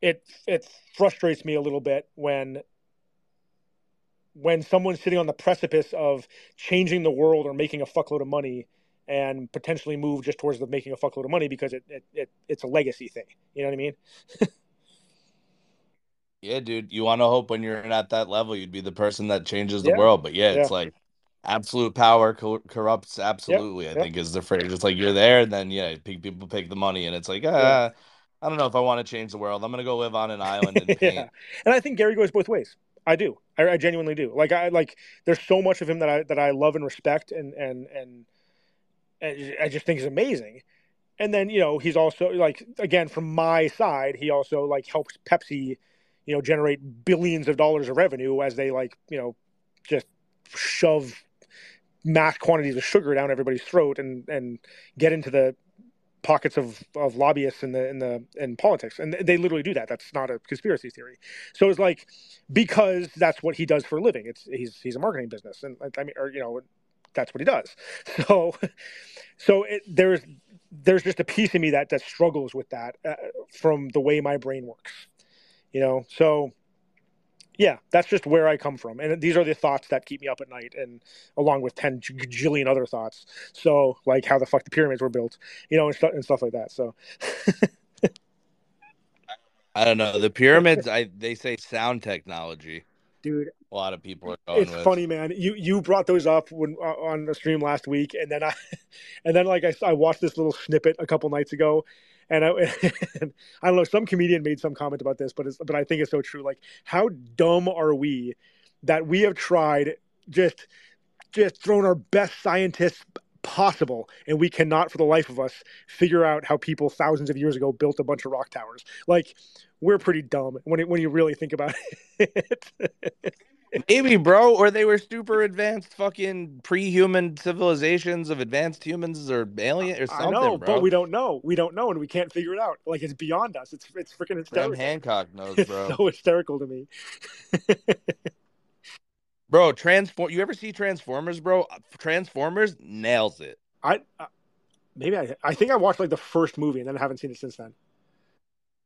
it it frustrates me a little bit when when someone's sitting on the precipice of changing the world or making a fuckload of money and potentially move just towards the making a fuckload of money because it it, it it's a legacy thing. You know what I mean? Yeah, dude. You want to hope when you're at that level, you'd be the person that changes the yeah. world. But yeah, it's yeah. like. Absolute power co corrupts absolutely. Yep, I yep. think is the phrase. It's like you're there, and then yeah, people pick the money, and it's like, ah, yeah. I don't know if I want to change the world. I'm gonna go live on an island and paint. Yeah. And I think Gary goes both ways. I do. I, I genuinely do. Like I like. There's so much of him that I that I love and respect, and and and, and I just think is amazing. And then you know he's also like again from my side, he also like helps Pepsi, you know, generate billions of dollars of revenue as they like you know just shove. Mass quantities of sugar down everybody's throat and and get into the pockets of of lobbyists in the in the in politics, and they literally do that. That's not a conspiracy theory. So it's like because that's what he does for a living. It's he's he's a marketing business, and I mean, or you know, that's what he does. So so it, there's there's just a piece of me that that struggles with that uh, from the way my brain works, you know. So. Yeah, that's just where I come from. And these are the thoughts that keep me up at night and along with ten gajillion other thoughts. So like how the fuck the pyramids were built, you know, and, st and stuff like that. So I don't know. The pyramids, I, they say sound technology. Dude, a lot of people are going it's with. Funny, man. You you brought those up when uh, on the stream last week. And then I and then like I, I watched this little snippet a couple nights ago. And I, and I don't know, some comedian made some comment about this, but it's, but I think it's so true. Like, how dumb are we that we have tried just just thrown our best scientists possible, and we cannot, for the life of us, figure out how people thousands of years ago built a bunch of rock towers. Like, we're pretty dumb when it, when you really think about it. Maybe, bro, or they were super advanced fucking pre-human civilizations of advanced humans or alien or something, I know, bro. But we don't know. We don't know, and we can't figure it out. Like, it's beyond us. It's it's freaking hysterical. Graham Hancock knows, bro. It's so hysterical to me. Bro, transform. You ever see Transformers, bro? Transformers nails it. I uh, maybe I I think I watched like the first movie and then I haven't seen it since then.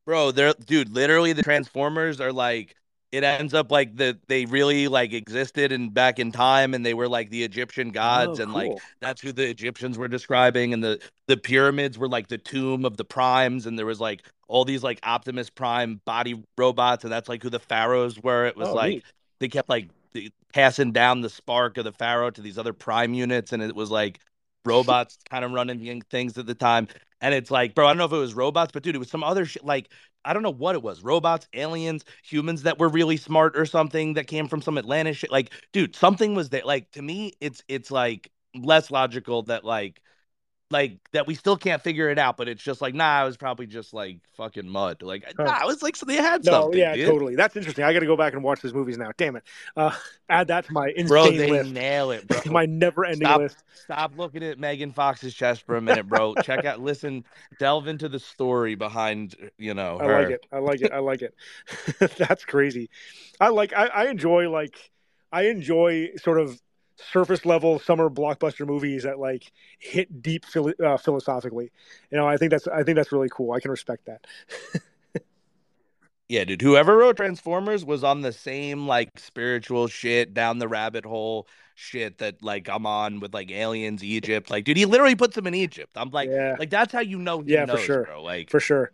Bro, they're dude. Literally, the Transformers are like. it ends up like that they really like existed and back in time, and they were like the Egyptian gods, oh, and cool. like that's who the Egyptians were describing, and the the pyramids were like the tomb of the primes, and there was like all these like Optimus Prime body robots, and that's like who the pharaohs were. It was oh, like neat. They kept like passing down the spark of the pharaoh to these other prime units, and it was like robots kind of running things at the time. And it's like, bro, I don't know if it was robots, but dude, it was some other shit. Like, I don't know what it was. Robots, aliens, humans that were really smart or something that came from some Atlantis shit. Like, dude, something was there. Like, to me, it's it's like less logical that like like that we still can't figure it out, but it's just like, nah, it was probably just like fucking mud. Like, huh. nah, it was like something they had no, something. Yeah, dude. Totally. That's interesting. I got to go back and watch those movies now. Damn it. Uh, add that to my insane bro, they list. Nail it, bro. My never-ending stop, list. Stop looking at Megan Fox's chest for a minute, bro. Check out, listen, delve into the story behind, you know, her. I like it. I like it. I like it. That's crazy. I like, I, I enjoy, like, I enjoy sort of surface level summer blockbuster movies that like hit deep philo- uh, philosophically. You know, I think that's I think that's really cool. I can respect that. Yeah, dude. Whoever wrote Transformers was on the same like spiritual shit, down the rabbit hole shit that like I'm on with like aliens, Egypt. Like, dude, he literally puts them in Egypt. I'm like, yeah. like that's how you know. He yeah, knows, for sure, bro. Like, for sure.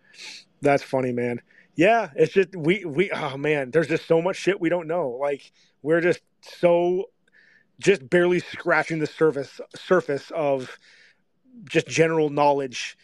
That's funny, man. Yeah, it's just we we oh man, there's just so much shit we don't know. Like, we're just so. Just barely scratching the surface surface of just general knowledge.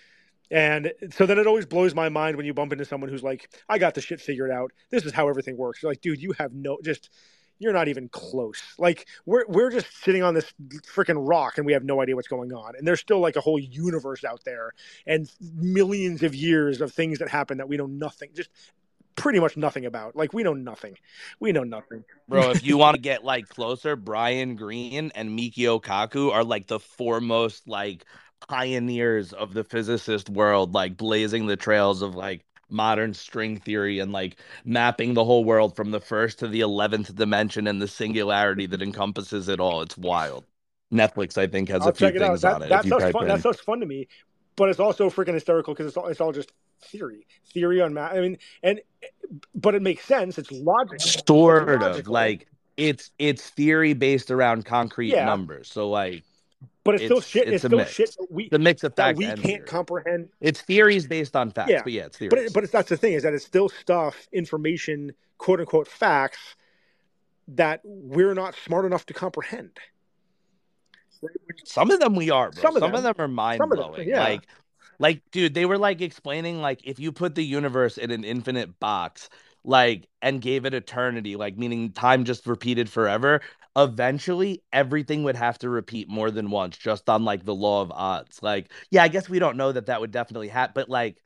And so then it always blows my mind when you bump into someone who's like, I got this shit figured out. This is how everything works. You're like, dude, you have no, just, you're not even close. Like, we're we're just sitting on this freaking rock and we have no idea what's going on. And there's still like a whole universe out there and millions of years of things that happen that we know nothing, just pretty much nothing about. Like, we know nothing. We know nothing. Bro, if you want to get like closer, Brian Greene and Mikio Kaku are like the foremost like pioneers of the physicist world, like blazing the trails of like modern string theory and like mapping the whole world from the first to the eleventh dimension and the singularity that encompasses it all. It's wild. Netflix, I think, has I'll a few things out. That, on it. That sounds fun. That sounds fun to me. But it's also freaking hysterical because it's all, it's all just theory, theory on math. I mean, and but it makes sense. It's logical. Sort it's logical. Of like it's it's theory based around concrete yeah. numbers. So like, but it's, it's still shit. It's, it's still mix. Shit. We the mix of facts we can't theory. Comprehend. It's theories based on facts. Yeah, but yeah, it's theories. But it, but it's, that's the thing is that it's still stuff, information, quote unquote facts that we're not smart enough to comprehend. Some of them we are, bro. Some of them, some of them are mind-blowing. Them, yeah. Like, like, dude, they were, like, explaining, like, if you put the universe in an infinite box, like, and gave it eternity, like, meaning time just repeated forever, eventually everything would have to repeat more than once just on, like, the law of odds. Like, yeah, I guess we don't know that that would definitely happen, but, like,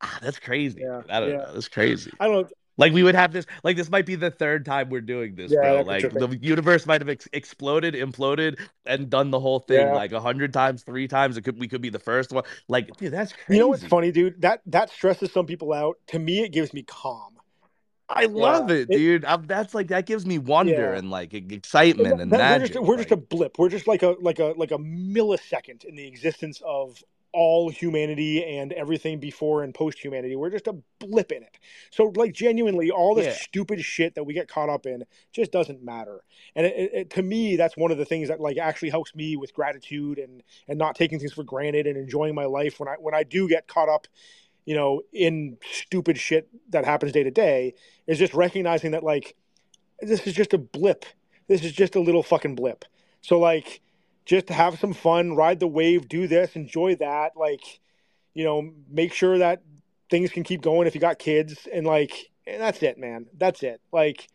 ah, that's crazy. Yeah, I don't yeah. know. That's crazy. I don't know. Like, we would have this, like, this might be the third time we're doing this, yeah, bro. Like, the universe might have ex- exploded, imploded, and done the whole thing, yeah. like, a hundred times, three times. It could, we could be the first one. Like, dude, that's crazy. You know what's funny, dude? That that stresses some people out. To me, it gives me calm. I love yeah. it, dude. It, I'm, that's, like, that gives me wonder yeah. and, like, excitement that, and that, magic. We're, just, we're like, just a blip. We're just, like, a like a like a millisecond in the existence of all humanity and everything before and post humanity. We're just a blip in it. So like genuinely all this yeah. stupid shit that we get caught up in just doesn't matter. And it, it, it, to me, that's one of the things that like actually helps me with gratitude and, and not taking things for granted and enjoying my life. When I, when I do get caught up, you know, in stupid shit that happens day to day, is just recognizing that like, this is just a blip. This is just a little fucking blip. So like, just have some fun, ride the wave, do this, enjoy that. Like, you know, make sure that things can keep going if you got kids. And like, and that's it, man. That's it. Like,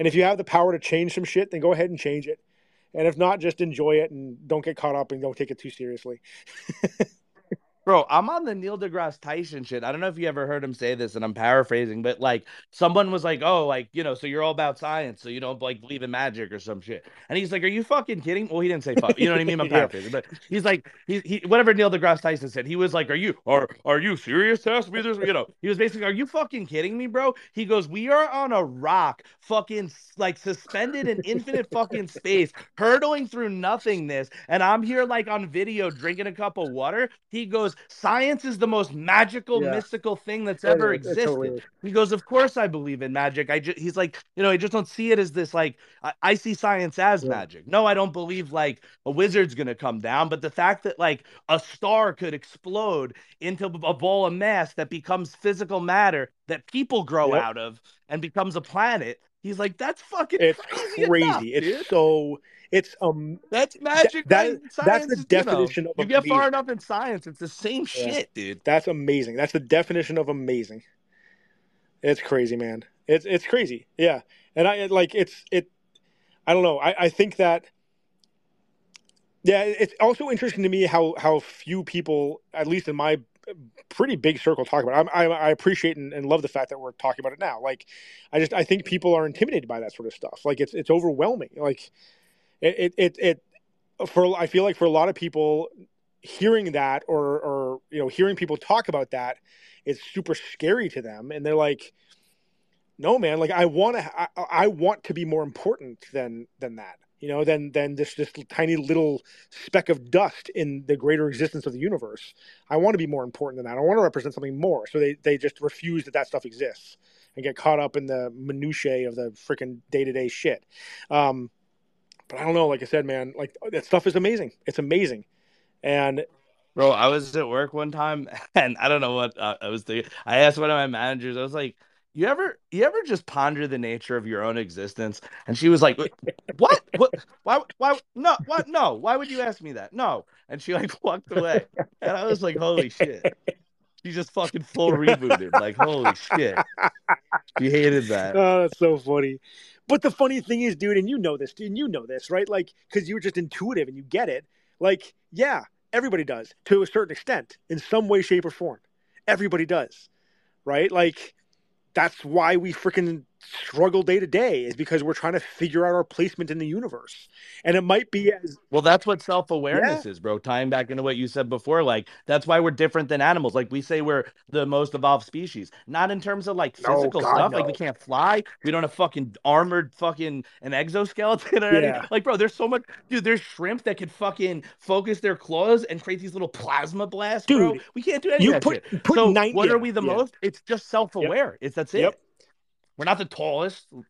and if you have the power to change some shit, then go ahead and change it. And if not, just enjoy it and don't get caught up and don't take it too seriously. Bro, I'm on the Neil deGrasse Tyson shit. I don't know if you ever heard him say this, and I'm paraphrasing, but, like, someone was like, oh, like, you know, so you're all about science, so you don't, like, believe in magic or some shit. And he's like, are you fucking kidding? Well, he didn't say fuck. You know what I mean? I'm paraphrasing. But he's like, he, he, whatever Neil deGrasse Tyson said, he was like, are you are, are you serious to ask me this? You know, he was basically, are you fucking kidding me, bro? He goes, we are on a rock, fucking, like, suspended in infinite fucking space, hurtling through nothingness, and I'm here, like, on video drinking a cup of water. He goes, science is the most magical, yeah. mystical thing that's it ever is, existed. Totally. He goes, of course I believe in magic. I just, he's like, you know, I just don't see it as this, like, I, I see science as yeah. magic. No, I don't believe, like, a wizard's going to come down. But the fact that, like, a star could explode into a ball of mass that becomes physical matter that people grow yep. out of and becomes a planet, he's like, that's fucking it's crazy. crazy. Enough, it's dude. so... It's um that's magic. That, that that's the definition you know, of amazing. You get far enough in science, it's the same yeah. shit, dude. That's amazing. That's the definition of amazing. It's crazy, man. It's it's crazy. Yeah. And I like it's it I don't know. I, I think that yeah, it's also interesting to me how how few people, at least in my pretty big circle, talk about it. I, I, I appreciate and, and love the fact that we're talking about it now. Like I just I think people are intimidated by that sort of stuff. Like it's it's overwhelming. Like It, it it it for I feel like for a lot of people, hearing that or or you know hearing people talk about that is super scary to them, and they're like, no man, like I want to I, I want to be more important than than that, you know, than than this this tiny little speck of dust in the greater existence of the universe. I want to be more important than that. I want to represent something more. So they they just refuse that that stuff exists and get caught up in the minutiae of the freaking day to day shit. Um, But I don't know. Like I said, man, like that stuff is amazing. It's amazing. And bro, I was at work one time, and I don't know what uh, I was thinking. I asked one of my managers. I was like, "You ever, you ever just ponder the nature of your own existence?" And she was like, "What? What? Why? Why? No? What? No? Why would you ask me that? No." And she like walked away, and I was like, "Holy shit." She just fucking full rebooted. Like, holy shit. She hated that. Oh, that's so funny. But the funny thing is, dude, and you know this, dude, and you know this, right? Like, because you're just intuitive and you get it. Like, yeah, everybody does to a certain extent in some way, shape, or form. Everybody does, right? Like, that's why we freaking struggle day to day, is because we're trying to figure out our placement in the universe. And it might be as well, that's what self-awareness yeah. is, bro. Tying back into what you said before, like that's why we're different than animals. Like we say we're the most evolved species, not in terms of like physical no, God, stuff no. like we can't fly, we don't have fucking armored fucking an exoskeleton or yeah. anything. Like, bro, there's so much, dude, there's shrimp that could fucking focus their claws and create these little plasma blasts, dude, bro. We can't do anything. You put, put so ninety, what are we the yeah. most? It's just self-aware. Yep. It's that's it. Yep. We're not the tallest, you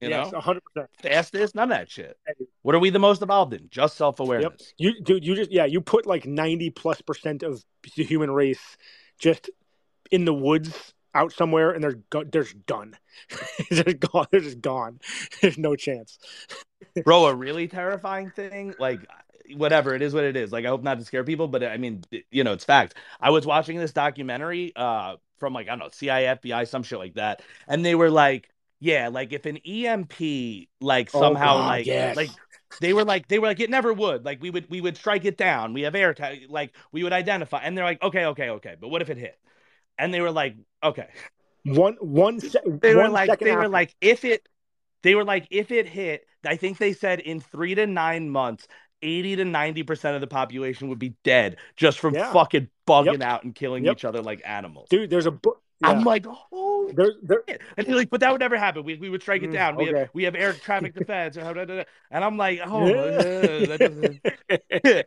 yes, know, one hundred percent. Fastest, none of that shit. What are we the most involved in? Just self-awareness. Yep. You, dude, you just, yeah, you put like ninety plus percent of the human race just in the woods out somewhere, and they're, go- they're just done. They're gone. They're just gone. There's no chance. Bro, a really terrifying thing, like whatever, it is what it is. Like, I hope not to scare people, but I mean, you know, it's fact. I was watching this documentary, uh, from like, I don't know, C I A, F B I, some shit like that. And they were like, yeah, like if an E M P, like somehow oh God, like, yes. like they were like, they were like, it never would. Like we would, we would strike it down. We have air, t- like we would identify. And they're like, okay, okay, okay. But what if it hit? And they were like, okay. One, one, se- they one were like, they after. were like, if it, they were like, if it hit, I think they said in three to nine months, eighty to ninety percent of the population would be dead just from yeah. fucking bugging yep. out and killing yep. each other like animals. Dude, there's a book. Yeah. I'm like, oh, there, there... and he's like, but that would never happen. We we would strike it down. Mm, okay. We have we have air traffic defense, and I'm like, oh, that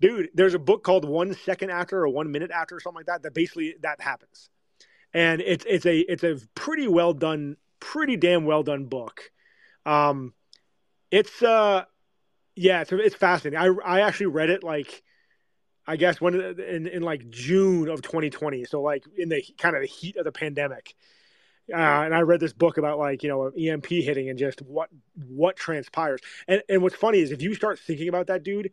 dude. There's a book called One Second After or One Minute After or something like that. That basically that happens, and it's it's a it's a pretty well done, pretty damn well done book. Um, it's uh. Yeah, it's, it's fascinating. I, I actually read it like, I guess when in, in like June of twenty twenty. So like in the kind of the heat of the pandemic, uh, and I read this book about like, you know, an E M P hitting and just what what transpires. And and what's funny is if you start thinking about that, dude,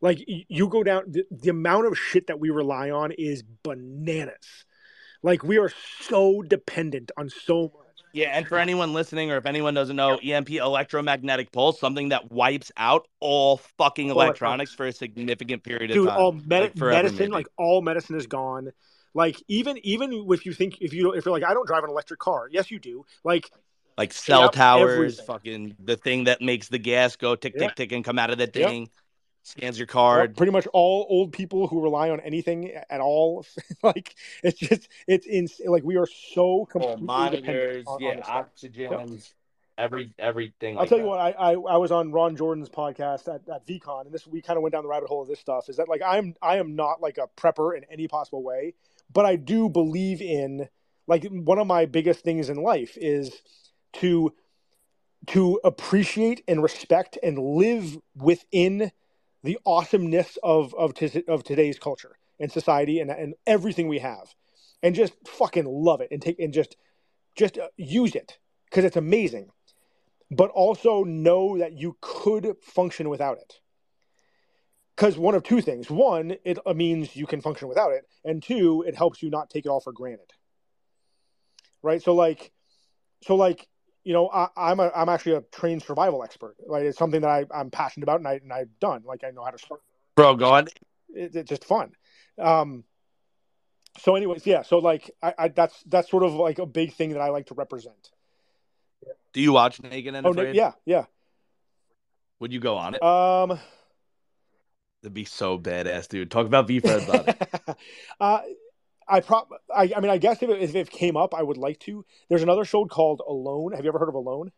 like you go down the, the amount of shit that we rely on is bananas. Like we are so dependent on so much. Yeah, and for anyone listening, or if anyone doesn't know, yeah. E M P, electromagnetic pulse, something that wipes out all fucking electronics for a significant period Dude, of time. Dude, all med- like medicine, maybe. like all medicine is gone. Like even even if you think if you if you're like, I don't drive an electric car. Yes, you do. Like like cell yeah, towers, everything. Fucking the thing that makes the gas go tick yeah. tick tick and come out of the thing. Yep. Scans your card. Well, pretty much all old people who rely on anything at all, like it's just it's in like we are so completely oh, monitors, dependent on, yeah, on oxygen. Yep. every everything. Like I'll tell that. you what, I, I I was on Ron Jordan's podcast at, at VeeCon, and this we kind of went down the rabbit hole of this stuff. Is that like I'm I am not like a prepper in any possible way, but I do believe in like one of my biggest things in life is to to appreciate and respect and live within the awesomeness of of t- of today's culture and society and and everything we have, and just fucking love it and take and just just use it because it's amazing, but also know that you could function without it. Because one of two things: one, it means you can function without it, and two, it helps you not take it all for granted. Right? So like, so like, you know, I, I'm a I'm actually a trained survival expert. Right? It's something that I I'm passionate about, and I and I've done. Like I know how to start. Bro, go on. It, it's just fun. Um. So, anyways, yeah. So like, I, I that's that's sort of like a big thing that I like to represent. Do you watch Naked and Afraid? Oh, yeah, yeah. Would you go on it? Um, that'd be so badass, dude. Talk about VeeFriends on it. uh, I prob, I, I mean, I guess if it, if it came up, I would like to. There's another show called Alone. Have you ever heard of Alone?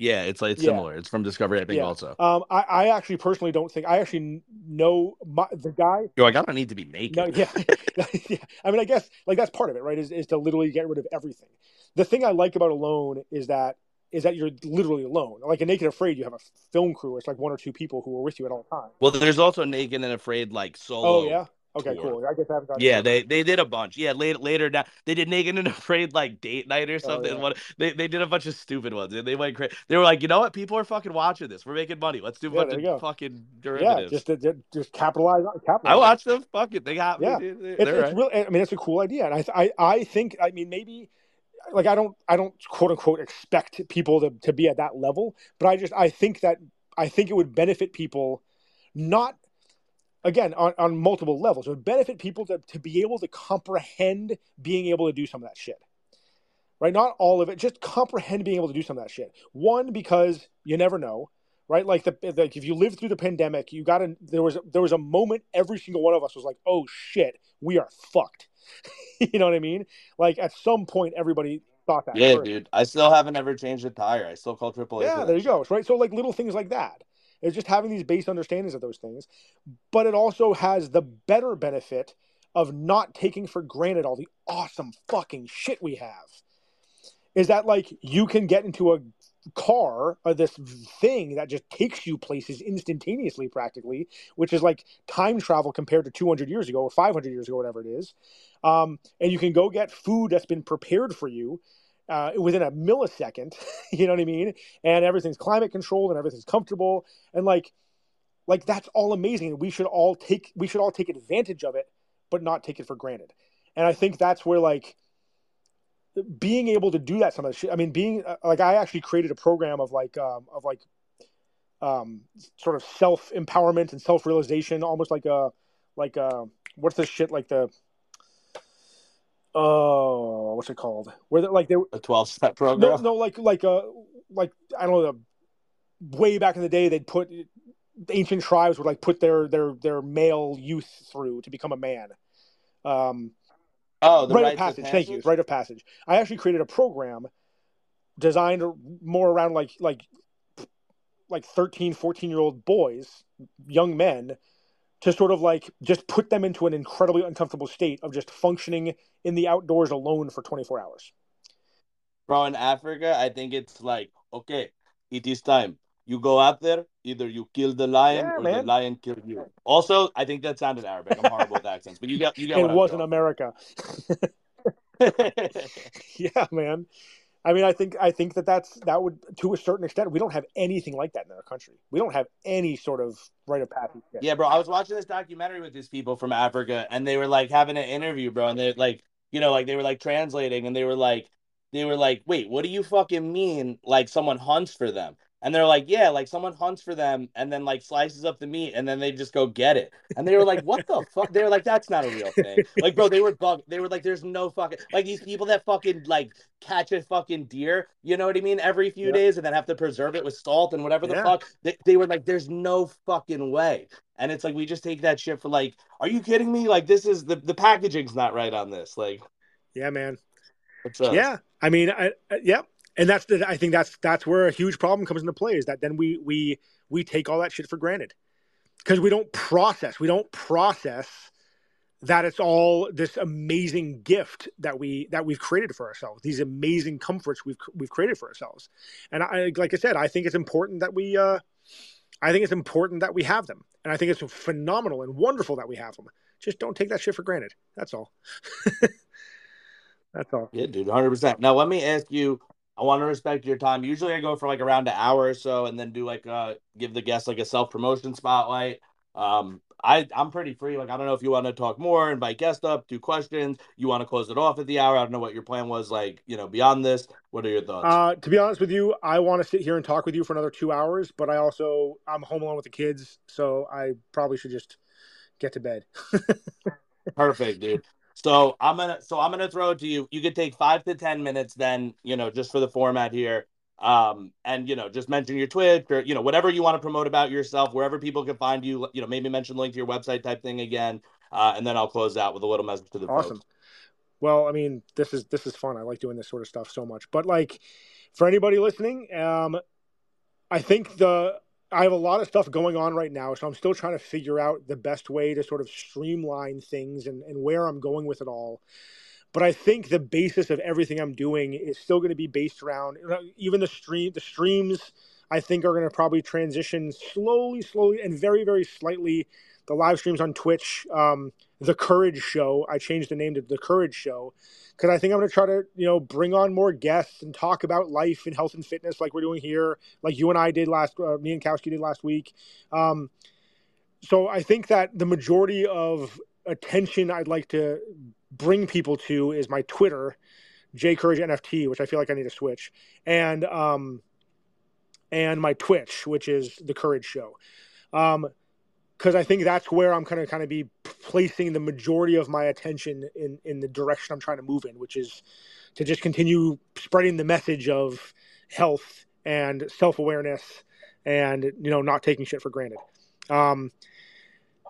Yeah, it's like it's yeah. similar. It's from Discovery, I think. Yeah. Also, um, I, I actually personally don't think I actually know my, the guy. Yo, I gotta need to be naked. No, yeah. yeah, I mean, I guess like that's part of it, right? Is is to literally get rid of everything. The thing I like about Alone is that is that you're literally alone. Like in Naked and Afraid, you have a film crew. It's like one or two people who are with you at all times. Well, there's also Naked and Afraid like solo. Oh yeah. Okay, tour. Cool. I guess I haven't yeah, they, they did a bunch. Yeah, later later now they did Naked and Afraid like date night or something. Oh, yeah. One, they they did a bunch of stupid ones and they went crazy. They were like, you know what? People are fucking watching this. We're making money. Let's do a yeah, bunch of fucking derivatives. Yeah, just just capitalize on capitalize. I watched them. Fuck it, they got yeah. me. Dude. It's, it's right. Really, I mean, it's a cool idea, and I I I think I mean maybe like I don't I don't quote unquote expect people to to be at that level, but I just I think that I think it would benefit people, not. Again, on, on multiple levels. It would benefit people to, to be able to comprehend being able to do some of that shit. Right? Not all of it. Just comprehend being able to do some of that shit. One, because you never know. Right? Like, the like if you lived through the pandemic, you got to, there was, there was a moment every single one of us was like, oh shit, we are fucked. You know what I mean? Like, at some point, everybody thought that. Yeah, first. Dude. I still haven't ever changed a tire. I still call triple A. Yeah, there you go. Right? So, like, little things like that. It's just having these base understandings of those things. But it also has the better benefit of not taking for granted all the awesome fucking shit we have. Is that like you can get into a car or this thing that just takes you places instantaneously practically, which is like time travel compared to two hundred years ago or five hundred years ago, whatever it is. Um, and you can go get food that's been prepared for you. Uh, within a millisecond, you know what I mean? And everything's climate controlled and everything's comfortable. And like, like that's all amazing. We should all take, we should all take advantage of it, but not take it for granted. And I think that's where like being able to do that, some of the shit, I mean, being uh, like, I actually created a program of like, um, of like, um, sort of self empowerment and self-realization, almost like a, like a, what's this shit? Like the, Oh, what's it called? Where they, like they a twelve-step program? No, no, like like uh like I don't know. The way back in the day, they'd put ancient tribes would like put their their their male youth through to become a man. Um, oh, the rite, rite of passage. Of passage? Thank you, rite of passage. I actually created a program designed more around like like like thirteen, fourteen-year-old boys, young men. To sort of like just put them into an incredibly uncomfortable state of just functioning in the outdoors alone for twenty-four hours. Bro, in Africa, I think it's like, okay, it is time. You go out there, either you kill the lion yeah, or man. the lion kill you. Also, I think that sounded Arabic. I'm horrible with accents, but you got you got. It wasn't America. Yeah, man. I mean, I think I think that that's that would to a certain extent. We don't have anything like that in our country. We don't have any sort of rite of passage. Yet. Yeah, bro. I was watching this documentary with these people from Africa, and they were like having an interview, bro. And they like, you know, like they were like translating, and they were like, they were like, wait, what do you fucking mean? Like someone hunts for them? And they're like, yeah, like someone hunts for them, and then like slices up the meat, and then they just go get it. And they were like, what the fuck? They were like, that's not a real thing. Like, bro, they were bug. They were like, there's no fucking like these people that fucking like catch a fucking deer, you know what I mean, every few yep. days, and then have to preserve it with salt and whatever the yeah. fuck. They, they were like, there's no fucking way. And it's like we just take that shit for like, are you kidding me? Like this is the the packaging's not right on this. Like, yeah, man. What's up? Yeah, I mean, I, I yeah. And that's the, I think that's that's where a huge problem comes into play, is that then we we we take all that shit for granted, because we don't process we don't process that it's all this amazing gift that we that we've created for ourselves, these amazing comforts we've we've created for ourselves. And I, like I said, I think it's important that we uh, I think it's important that we have them, and I think it's phenomenal and wonderful that we have them. Just don't take that shit for granted. That's all. That's all. Yeah, dude, one hundred percent. Now let me ask you. I want to respect your time. Usually I go for like around an hour or so and then do like uh give the guests like a self-promotion spotlight. Um I, I'm pretty free. Like, I don't know if you want to talk more, invite guests up, do questions. You want to close it off at the hour. I don't know what your plan was like, you know, beyond this. What are your thoughts? Uh, to be honest with you, I want to sit here and talk with you for another two hours, but I also, I'm home alone with the kids, so I probably should just get to bed. Perfect, dude. So I'm gonna so I'm gonna throw it to you. You could take five to ten minutes, then, you know, just for the format here, um, and you know, just mention your Twitch or you know whatever you want to promote about yourself, wherever people can find you. You know, maybe mention link to your website type thing again, uh, and then I'll close out with a little message to the awesome. Folks. Well, I mean, this is this is fun. I like doing this sort of stuff so much. But like, for anybody listening, um, I think the I have a lot of stuff going on right now, so I'm still trying to figure out the best way to sort of streamline things and, and where I'm going with it all. But I think the basis of everything I'm doing is still going to be based around, even the stream, the streams I think are going to probably transition slowly, slowly, and very, very slightly. The live streams on Twitch, um, The Courage Show, I changed the name to The Courage Show, because I think I'm going to try to, you know, bring on more guests and talk about life and health and fitness like we're doing here, like you and I did last, uh, me and Kowski did last week. Um, so I think that the majority of attention I'd like to bring people to is my Twitter, J Courage N F T, which I feel like I need to switch, and um, and my Twitch, which is The Courage Show. Um, Because I think that's where I'm going to kind of be placing the majority of my attention in, in the direction I'm trying to move in, which is to just continue spreading the message of health and self-awareness and, you know, not taking shit for granted. Um,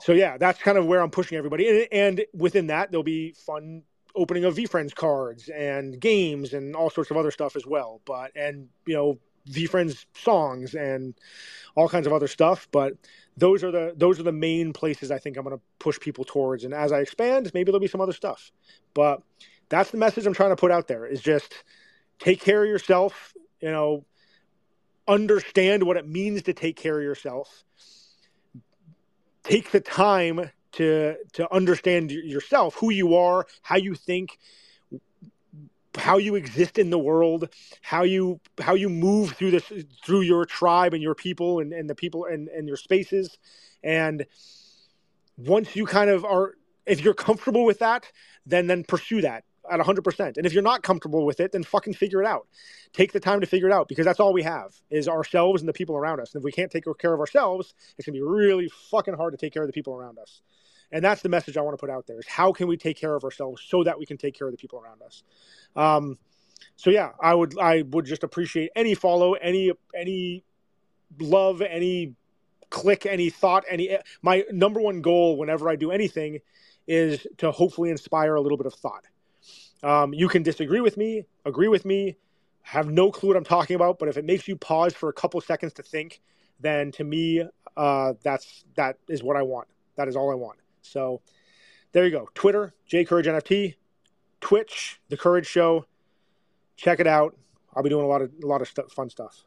so, yeah, that's kind of where I'm pushing everybody. And, and within that, there'll be fun opening of VeeFriends cards and games and all sorts of other stuff as well. But and, you know, VeeFriends songs and all kinds of other stuff, but those are the those are the main places I think I'm going to push people towards. And as I expand, maybe there'll be some other stuff, but that's the message I'm trying to put out there, is just take care of yourself, you know, understand what it means to take care of yourself, take the time to to understand yourself, who you are, how you think, how you exist in the world, how you how you move through this through your tribe and your people and, and the people and, and your spaces. And once you kind of are, if you're comfortable with that, then then pursue that at one hundred percent. And if you're not comfortable with it, then fucking figure it out. Take the time to figure it out, because that's all we have is ourselves and the people around us. And if we can't take care of ourselves, it's gonna be really fucking hard to take care of the people around us. And that's the message I want to put out there, is how can we take care of ourselves so that we can take care of the people around us. Um, so yeah, I would, I would just appreciate any follow, any, any love, any click, any thought, any, my number one goal whenever I do anything is to hopefully inspire a little bit of thought. Um, you can disagree with me, agree with me, have no clue what I'm talking about, but if it makes you pause for a couple seconds to think, then to me, uh, that's, that is what I want. That is all I want. So there you go. Twitter, J Courage N F T, Twitch, The Courage Show. Check it out. I'll be doing a lot of a lot of st- fun stuff.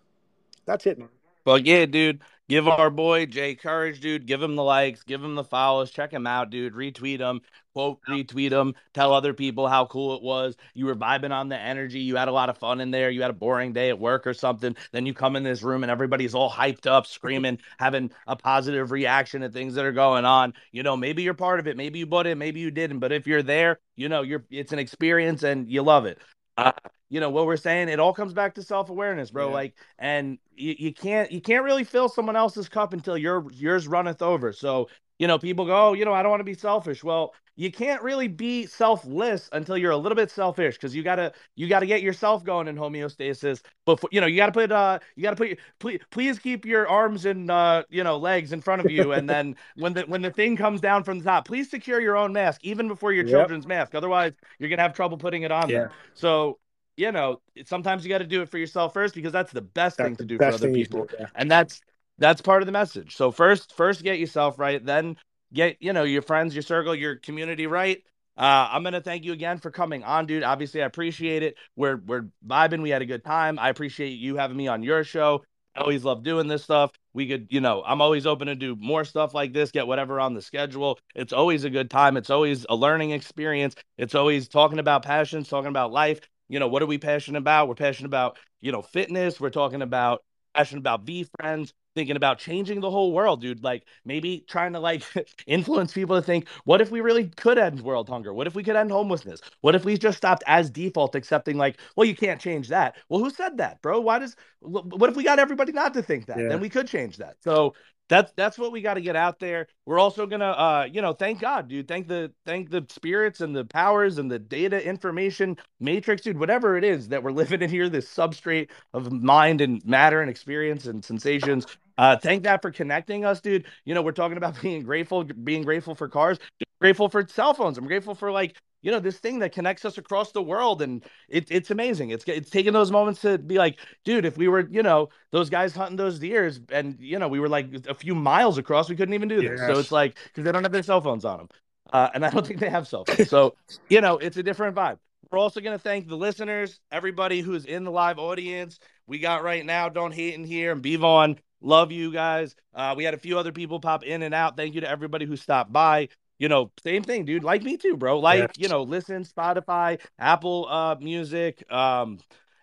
That's it, man. Well, yeah, dude. Give our boy Jay Courage, dude. Give him the likes. Give him the follows. Check him out, dude. Retweet him. Quote, retweet him. Tell other people how cool it was. You were vibing on the energy. You had a lot of fun in there. You had a boring day at work or something. Then you come in this room and everybody's all hyped up, screaming, having a positive reaction to things that are going on. You know, maybe you're part of it. Maybe you bought it. Maybe you didn't. But if you're there, you know, you're it's an experience and you love it. Uh, you know what we're saying, it all comes back to self-awareness, bro. Yeah. Like, and you, you can't you can't really fill someone else's cup until your yours runneth over. So, you know, people go, oh, you know, I don't want to be selfish. Well, you can't really be selfless until you're a little bit selfish, because you gotta you gotta get yourself going in homeostasis before, you know, you gotta put uh you gotta put your, please, please keep your arms and uh you know legs in front of you, and then when the when the thing comes down from the top, please secure your own mask even before your yep. children's mask. Otherwise, you're gonna have trouble putting it on yeah. there. So you know, sometimes you got to do it for yourself first, because that's the best that's thing to do for other people. Do, yeah. And that's that's part of the message. So first, first get yourself right, then get, you know, your friends, your circle, your community right. Uh, I'm going to thank you again for coming on, dude. Obviously, I appreciate it. We're we're vibing. We had a good time. I appreciate you having me on your show. I always love doing this stuff. We could, you know, I'm always open to do more stuff like this, get whatever on the schedule. It's always a good time. It's always a learning experience. It's always talking about passions, talking about life. You know, what are we passionate about? We're passionate about, you know, fitness. We're talking about passionate about VeeFriends, thinking about changing the whole world, dude. Like maybe trying to like influence people to think, what if we really could end world hunger? What if we could end homelessness? What if we just stopped as default accepting like, well, you can't change that. Well, who said that, bro? Why does, what if we got everybody not to think that? Yeah. Then we could change that. So that's, that's what we got to get out there. We're also going to, uh, you know, thank God, dude, thank the, thank the spirits and the powers and the data information matrix, dude, whatever it is that we're living in here, this substrate of mind and matter and experience and sensations. Uh, thank that for connecting us, dude. You know, we're talking about being grateful, being grateful for cars, dude, grateful for cell phones. I'm grateful for like, you know, this thing that connects us across the world. And it, it's amazing. It's it's taking those moments to be like, dude, if we were, you know, those guys hunting those deers and, you know, we were like a few miles across, we couldn't even do this. Yes. So it's like, because they don't have their cell phones on them. Uh, and I don't think they have cell phones. So, you know, it's a different vibe. We're also going to thank the listeners, everybody who's in the live audience. We got right now, Don't Hate in here, and Bevon. Love you guys. Uh, we had a few other people pop in and out. Thank you to everybody who stopped by. You know, same thing, dude. Like me too, bro. Like, yes. You know, listen, Spotify, Apple uh, Music, um,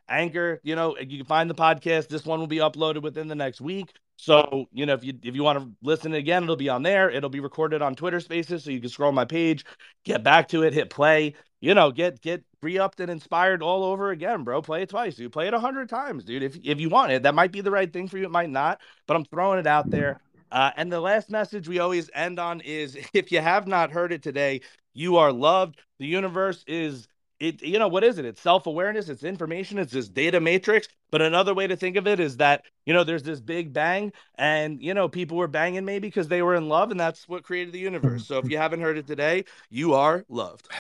Anchor. You know, you can find the podcast. This one will be uploaded within the next week. So, you know, if you if you want to listen again, it'll be on there. It'll be recorded on Twitter Spaces, so you can scroll my page, get back to it, hit play. You know, get get re-upped and inspired all over again, bro. Play it twice, dude. Play it a hundred times, dude. If if you want it, that might be the right thing for you. It might not, but I'm throwing it out there. Uh, and the last message we always end on is, if you have not heard it today, you are loved. The universe is, it. you know, what is it? It's self-awareness, it's information, it's this data matrix. But another way to think of it is that, you know, there's this big bang and, you know, people were banging maybe because they were in love, and that's what created the universe. So if you haven't heard it today, you are loved.